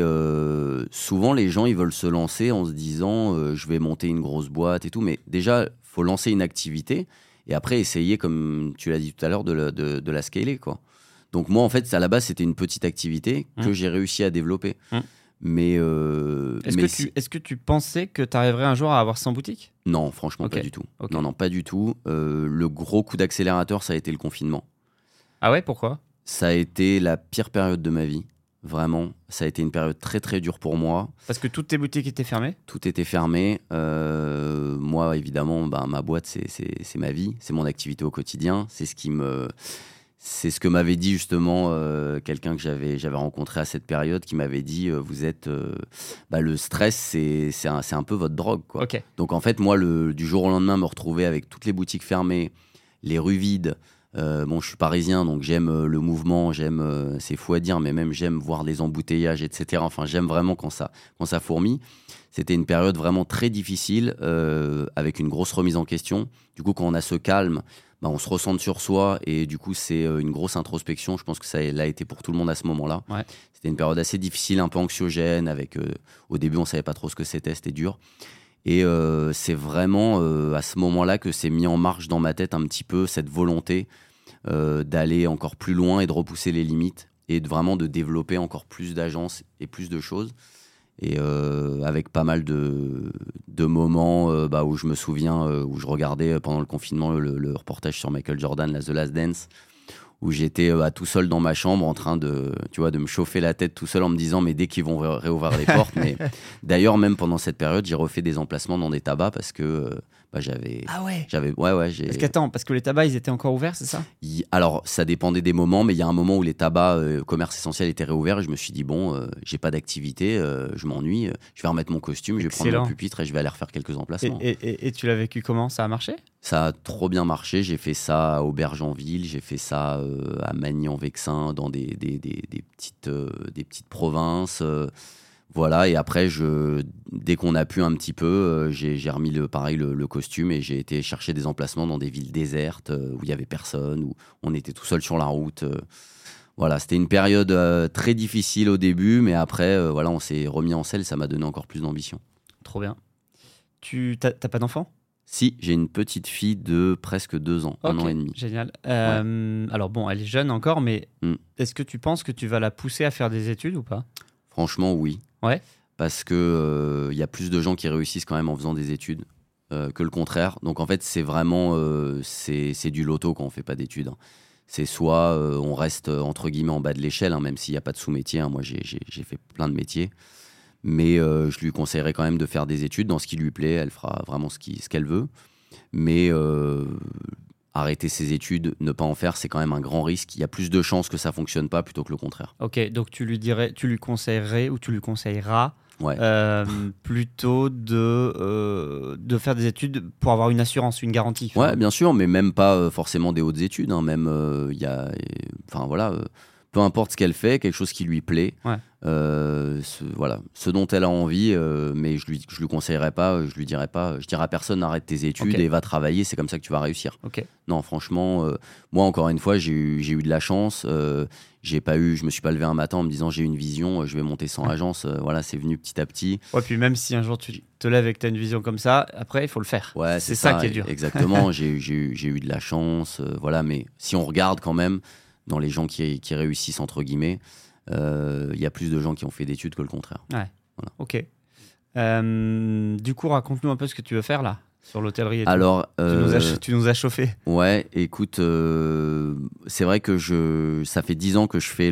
souvent, les gens, ils veulent se lancer en se disant je vais monter une grosse boîte et tout. Mais déjà, il faut lancer une activité et après essayer, comme tu l'as dit tout à l'heure, de la scaler, quoi. Donc moi, en fait, à la base, c'était une petite activité que j'ai réussi à développer. Mais, est-ce que tu pensais que tu arriverais un jour à avoir 100 boutiques ? Non, franchement, pas du tout. Okay. Non, pas du tout. Le gros coup d'accélérateur, ça a été le confinement. Ah ouais, pourquoi ? Ça a été la pire période de ma vie. Vraiment, ça a été une période très, très dure pour moi. Parce que toutes tes boutiques étaient fermées ? Tout était fermé. Moi, évidemment, ma boîte, c'est ma vie. C'est mon activité au quotidien. C'est ce qui me... C'est ce que m'avait dit justement quelqu'un que j'avais rencontré à cette période, qui m'avait dit vous êtes le stress c'est un peu votre drogue, quoi. Okay. Donc en fait moi du jour au lendemain me retrouver avec toutes les boutiques fermées, les rues vides. Je suis parisien, donc j'aime le mouvement, j'aime c'est fou à dire, mais même j'aime voir les embouteillages, etc. Enfin j'aime vraiment quand ça fourmille. C'était une période vraiment très difficile avec une grosse remise en question. Du coup quand on a ce calme, on se recentre sur soi et du coup c'est une grosse introspection. Je pense que ça l'a été pour tout le monde à ce moment-là. Ouais. C'était une période assez difficile, un peu anxiogène, avec au début on savait pas trop ce que c'était dur, et c'est vraiment à ce moment-là que s'est mis en marche dans ma tête un petit peu cette volonté d'aller encore plus loin et de repousser les limites et de développer encore plus d'agences et plus de choses. Et avec pas mal de moments où je me souviens, où je regardais pendant le confinement le reportage sur Michael Jordan, The Last Dance, où j'étais tout seul dans ma chambre en train de me chauffer la tête tout seul en me disant mais dès qu'ils vont réouvrir les portes. Mais d'ailleurs, même pendant cette période, j'ai refait des emplacements dans des tabacs parce que j'avais... Ah ouais ? Parce que les tabacs, ils étaient encore ouverts, c'est ça ? Alors, ça dépendait des moments, mais il y a un moment où les tabacs, commerce essentiel, étaient réouverts et je me suis dit j'ai pas d'activité, je m'ennuie, je vais remettre mon costume, je vais prendre mon pupitre et je vais aller refaire quelques emplacements. Et tu l'as vécu comment ? Ça a marché ? Ça a trop bien marché. J'ai fait ça à Aubergenville, j'ai fait ça à Magny-en-Vexin, dans des petites provinces. Voilà, et après, dès qu'on a pu un petit peu, j'ai remis le costume et j'ai été chercher des emplacements dans des villes désertes où il n'y avait personne, où on était tout seul sur la route. Voilà, c'était une période très difficile au début, mais après, on s'est remis en selle, ça m'a donné encore plus d'ambition. Trop bien. Tu t'as pas d'enfant ? Si, j'ai une petite fille de presque 2 ans, okay, 1 an et demi. Génial. Ouais. Alors bon, elle est jeune encore, mais est-ce que tu penses que tu vas la pousser à faire des études ou pas ? Franchement, oui. Ouais. Parce qu'il y a plus de gens qui réussissent quand même en faisant des études que le contraire. Donc en fait, c'est vraiment c'est du loto quand on ne fait pas d'études. Hein. C'est soit on reste entre guillemets en bas de l'échelle, hein, même s'il n'y a pas de sous-métier. Hein. Moi, j'ai fait plein de métiers. Mais je lui conseillerais quand même de faire des études dans ce qui lui plaît. Elle fera vraiment ce qu'elle veut. mais arrêter ses études, ne pas en faire, c'est quand même un grand risque. Il y a plus de chances que ça ne fonctionne pas plutôt que le contraire. Ok, donc tu lui conseilleras ouais. Plutôt de faire des études pour avoir une assurance, une garantie. Enfin. Ouais, bien sûr, mais même pas forcément des hautes études. Hein, même, peu importe ce qu'elle fait, quelque chose qui lui plaît. Ouais. Ce dont elle a envie, mais je lui conseillerais pas, je lui dirais pas, je dirais à personne arrête tes études okay. et va travailler, c'est comme ça que tu vas réussir. Okay. Non, franchement, moi encore une fois, j'ai eu de la chance, je me suis pas levé un matin en me disant j'ai une vision, je vais monter 100 agences, c'est venu petit à petit. Ouais, puis même si un jour tu te lèves et que tu as une vision comme ça, après il faut le faire. Ouais, c'est ça qui est dur. Exactement, j'ai eu de la chance, mais si on regarde quand même dans les gens qui réussissent entre guillemets, il y a plus de gens qui ont fait d'études que le contraire. Ouais. Voilà. Ok. Du coup, raconte-nous un peu ce que tu veux faire là sur l'hôtellerie. Alors, tu nous as chauffé. Ouais. Écoute, c'est vrai que ça fait 10 ans que je fais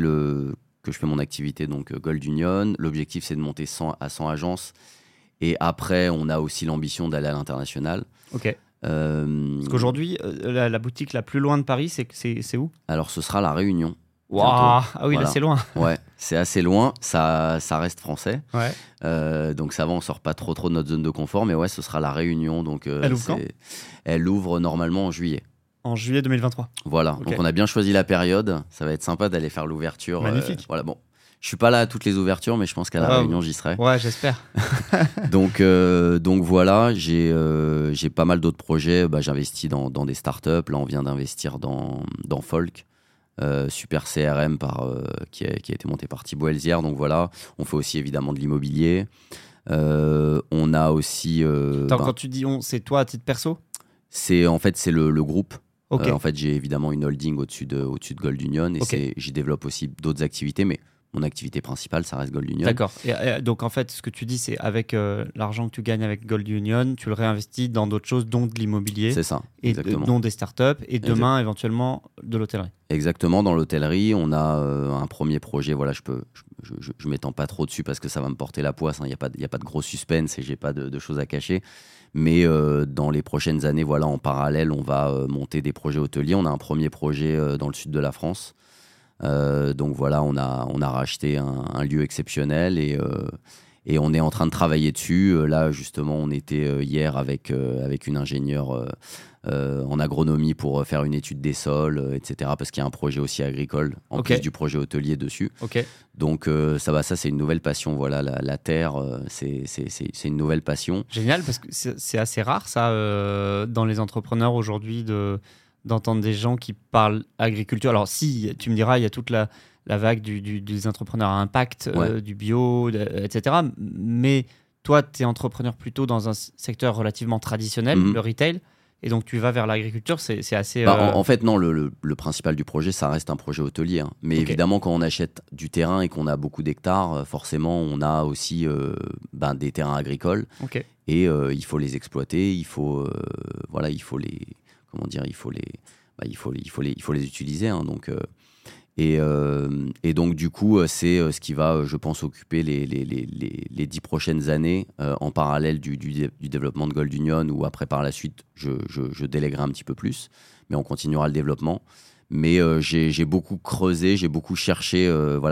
mon activité donc Gold Union. L'objectif c'est de monter 100 à 100 agences et après on a aussi l'ambition d'aller à l'international. Ok. Parce qu'aujourd'hui, la boutique la plus loin de Paris, c'est où ? Alors, ce sera La Réunion. Wow. Ah oui, voilà. Là, c'est loin. Ouais, c'est assez loin. Ça reste français. Ouais. Donc, ça va, on ne sort pas trop de notre zone de confort. Mais ouais, ce sera La Réunion. Donc, elle ouvre quand ? Elle ouvre normalement en juillet. En juillet 2023. Voilà. Okay. Donc, on a bien choisi la période. Ça va être sympa d'aller faire l'ouverture. Magnifique. Je suis pas là à toutes les ouvertures, mais je pense qu'à la Réunion, j'y serai. Ouais, j'espère. donc voilà, j'ai pas mal d'autres projets. Bah, j'investis dans des startups. Là, on vient d'investir dans Folk, super CRM qui a été monté par Thibaut Elzière. Donc voilà, on fait aussi évidemment de l'immobilier. On a aussi. Quand tu dis on, c'est toi à titre perso ? C'est le groupe. Okay. J'ai évidemment une holding au-dessus de Gold Union et j'y développe aussi d'autres activités, mais mon activité principale, ça reste Gold Union. D'accord. Et donc, en fait, ce que tu dis, c'est avec l'argent que tu gagnes avec Gold Union, tu le réinvestis dans d'autres choses, dont de l'immobilier. C'est ça, exactement. Et dont des startups, et demain, éventuellement, de l'hôtellerie. Exactement, dans l'hôtellerie, on a un premier projet. Voilà, je m'étends pas trop dessus parce que ça va me porter la poisse. Il n'y a pas de gros suspense et j'ai pas de choses à cacher. Mais dans les prochaines années, voilà, en parallèle, on va monter des projets hôteliers. On a un premier projet dans le sud de la France. Donc voilà, on a racheté un lieu exceptionnel et on est en train de travailler dessus. Là justement, on était hier avec une ingénieure en agronomie pour faire une étude des sols, etc. Parce qu'il y a un projet aussi agricole en plus du projet hôtelier dessus. Okay. Donc ça c'est une nouvelle passion. Voilà, la terre, c'est une nouvelle passion. Génial, parce que c'est assez rare ça dans les entrepreneurs aujourd'hui d'entendre des gens qui parlent agriculture. Alors si, tu me diras, il y a toute la vague des entrepreneurs à impact, du bio, etc. Mais toi, tu es entrepreneur plutôt dans un secteur relativement traditionnel, le retail, et donc tu vas vers l'agriculture, c'est assez... En fait, non, le principal du projet, ça reste un projet hôtelier. Hein. Mais évidemment, quand on achète du terrain et qu'on a beaucoup d'hectares, forcément, on a aussi des terrains agricoles. Okay. Et il faut les exploiter, il faut les utiliser. Hein, donc, et donc, du coup, c'est ce qui va, je pense, occuper les 10 prochaines années en parallèle du développement de Gold Union, où après, par la suite, je délèguerai un petit peu plus, mais on continuera le développement. Mais j'ai beaucoup creusé, j'ai beaucoup cherché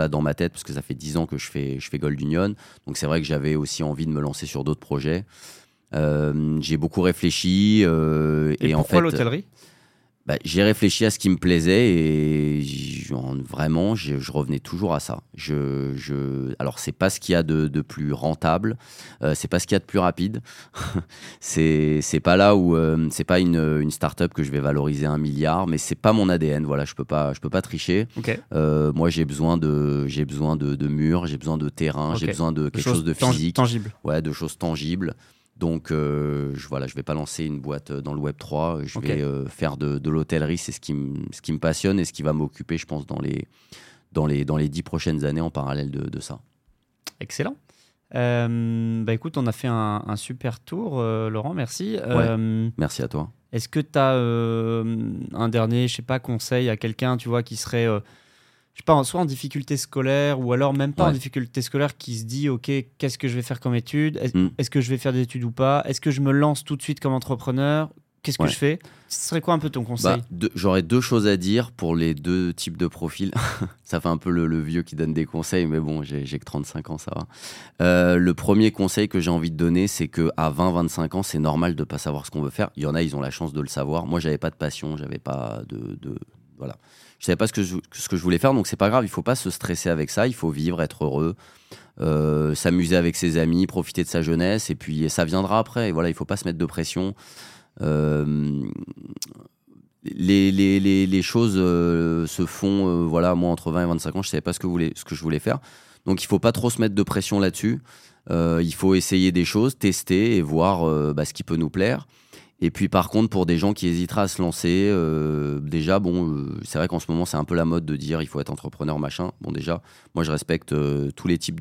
dans ma tête, parce que ça fait 10 ans que je fais Gold Union. Donc, c'est vrai que j'avais aussi envie de me lancer sur d'autres projets. J'ai beaucoup réfléchi. Et pourquoi en fait, l'hôtellerie ? J'ai réfléchi à ce qui me plaisait et vraiment, je revenais toujours à ça. Alors, c'est pas ce qu'il y a de plus rentable, c'est pas ce qu'il y a de plus rapide. c'est pas là où c'est pas une start-up que je vais valoriser 1 milliard, mais c'est pas mon ADN. Voilà, je peux pas tricher. Okay. Moi, j'ai besoin de murs, j'ai besoin de terrain, j'ai besoin de quelque chose de physique, tangible. Ouais, de choses tangibles. Donc, je ne vais pas lancer une boîte dans le Web3. Je vais faire de l'hôtellerie. C'est ce qui me passionne et ce qui va m'occuper, je pense, dans les 10 prochaines années en parallèle de ça. Excellent. Écoute, on a fait un super tour, Laurent. Merci. Merci à toi. Est-ce que tu as un dernier, je sais pas, conseil à quelqu'un, tu vois, qui serait... je sais pas, soit en difficulté scolaire ou alors même pas en difficulté scolaire, qui se dit ok, qu'est-ce que je vais faire comme études, est-ce que je vais faire des études ou pas, est-ce que je me lance tout de suite comme entrepreneur, Qu'est-ce que je fais ? Ce serait quoi un peu ton conseil ? J'aurais deux choses à dire pour les deux types de profils. Ça fait un peu le vieux qui donne des conseils, mais bon, j'ai que 35 ans, ça va. Le premier conseil que j'ai envie de donner, c'est qu'à 20-25 ans, c'est normal de ne pas savoir ce qu'on veut faire. Il y en a, ils ont la chance de le savoir. Moi, je n'avais pas de passion, j'avais pas de voilà. Je ne savais pas ce que je voulais faire, donc ce n'est pas grave. Il ne faut pas se stresser avec ça, il faut vivre, être heureux. S'amuser avec ses amis, profiter de sa jeunesse, et puis ça viendra après. Et voilà, il ne faut pas se mettre de pression. Les choses se font, voilà, moi entre 20 et 25 ans, je ne savais pas ce que je voulais faire. Donc il ne faut pas trop se mettre de pression là-dessus. Il faut essayer des choses, tester et voir ce qui peut nous plaire. Et puis par contre, pour des gens qui hésiteraient à se lancer, déjà, c'est vrai qu'en ce moment, c'est un peu la mode de dire il faut être entrepreneur, machin. Bon, déjà, moi, je respecte tous les types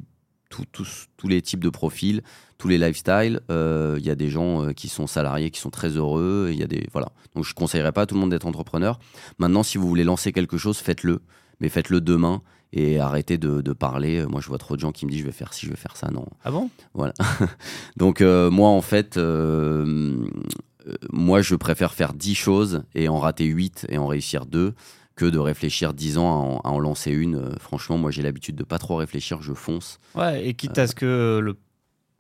tous les types de profils, tous les lifestyles. Il y a des gens qui sont salariés, qui sont très heureux. Il y a des voilà. Donc, je ne conseillerais pas à tout le monde d'être entrepreneur. Maintenant, si vous voulez lancer quelque chose, faites-le. Mais faites-le demain et arrêtez de parler. Moi, je vois trop de gens qui me disent « je vais faire ci, je vais faire ça ». Non. Ah bon ? Voilà. Donc, moi, en fait... moi, je préfère faire 10 choses et en rater 8 et en réussir 2 que de réfléchir 10 ans à en lancer une. Franchement, moi, j'ai l'habitude de pas trop réfléchir, je fonce. Ouais, et quitte à ce que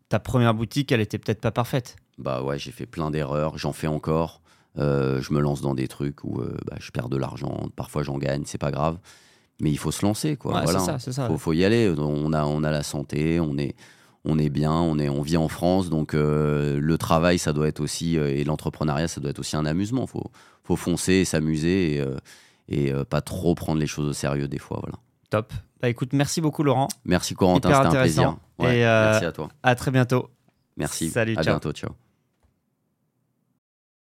ta première boutique, elle était peut-être pas parfaite. Bah ouais, j'ai fait plein d'erreurs, j'en fais encore. Je me lance dans des trucs où je perds de l'argent, parfois j'en gagne, c'est pas grave. Mais il faut se lancer, quoi. Ouais, voilà. C'est ça. Faut y aller. On a la santé, on est bien, on vit en France, donc le travail, ça doit être aussi, et l'entrepreneuriat, ça doit être aussi un amusement. Faut foncer et s'amuser et pas trop prendre les choses au sérieux des fois. Voilà. Top. Bah écoute, merci beaucoup Laurent. Merci Corentin, c'était un plaisir. Ouais, merci à toi. À très bientôt. Merci. Salut, à bientôt, ciao.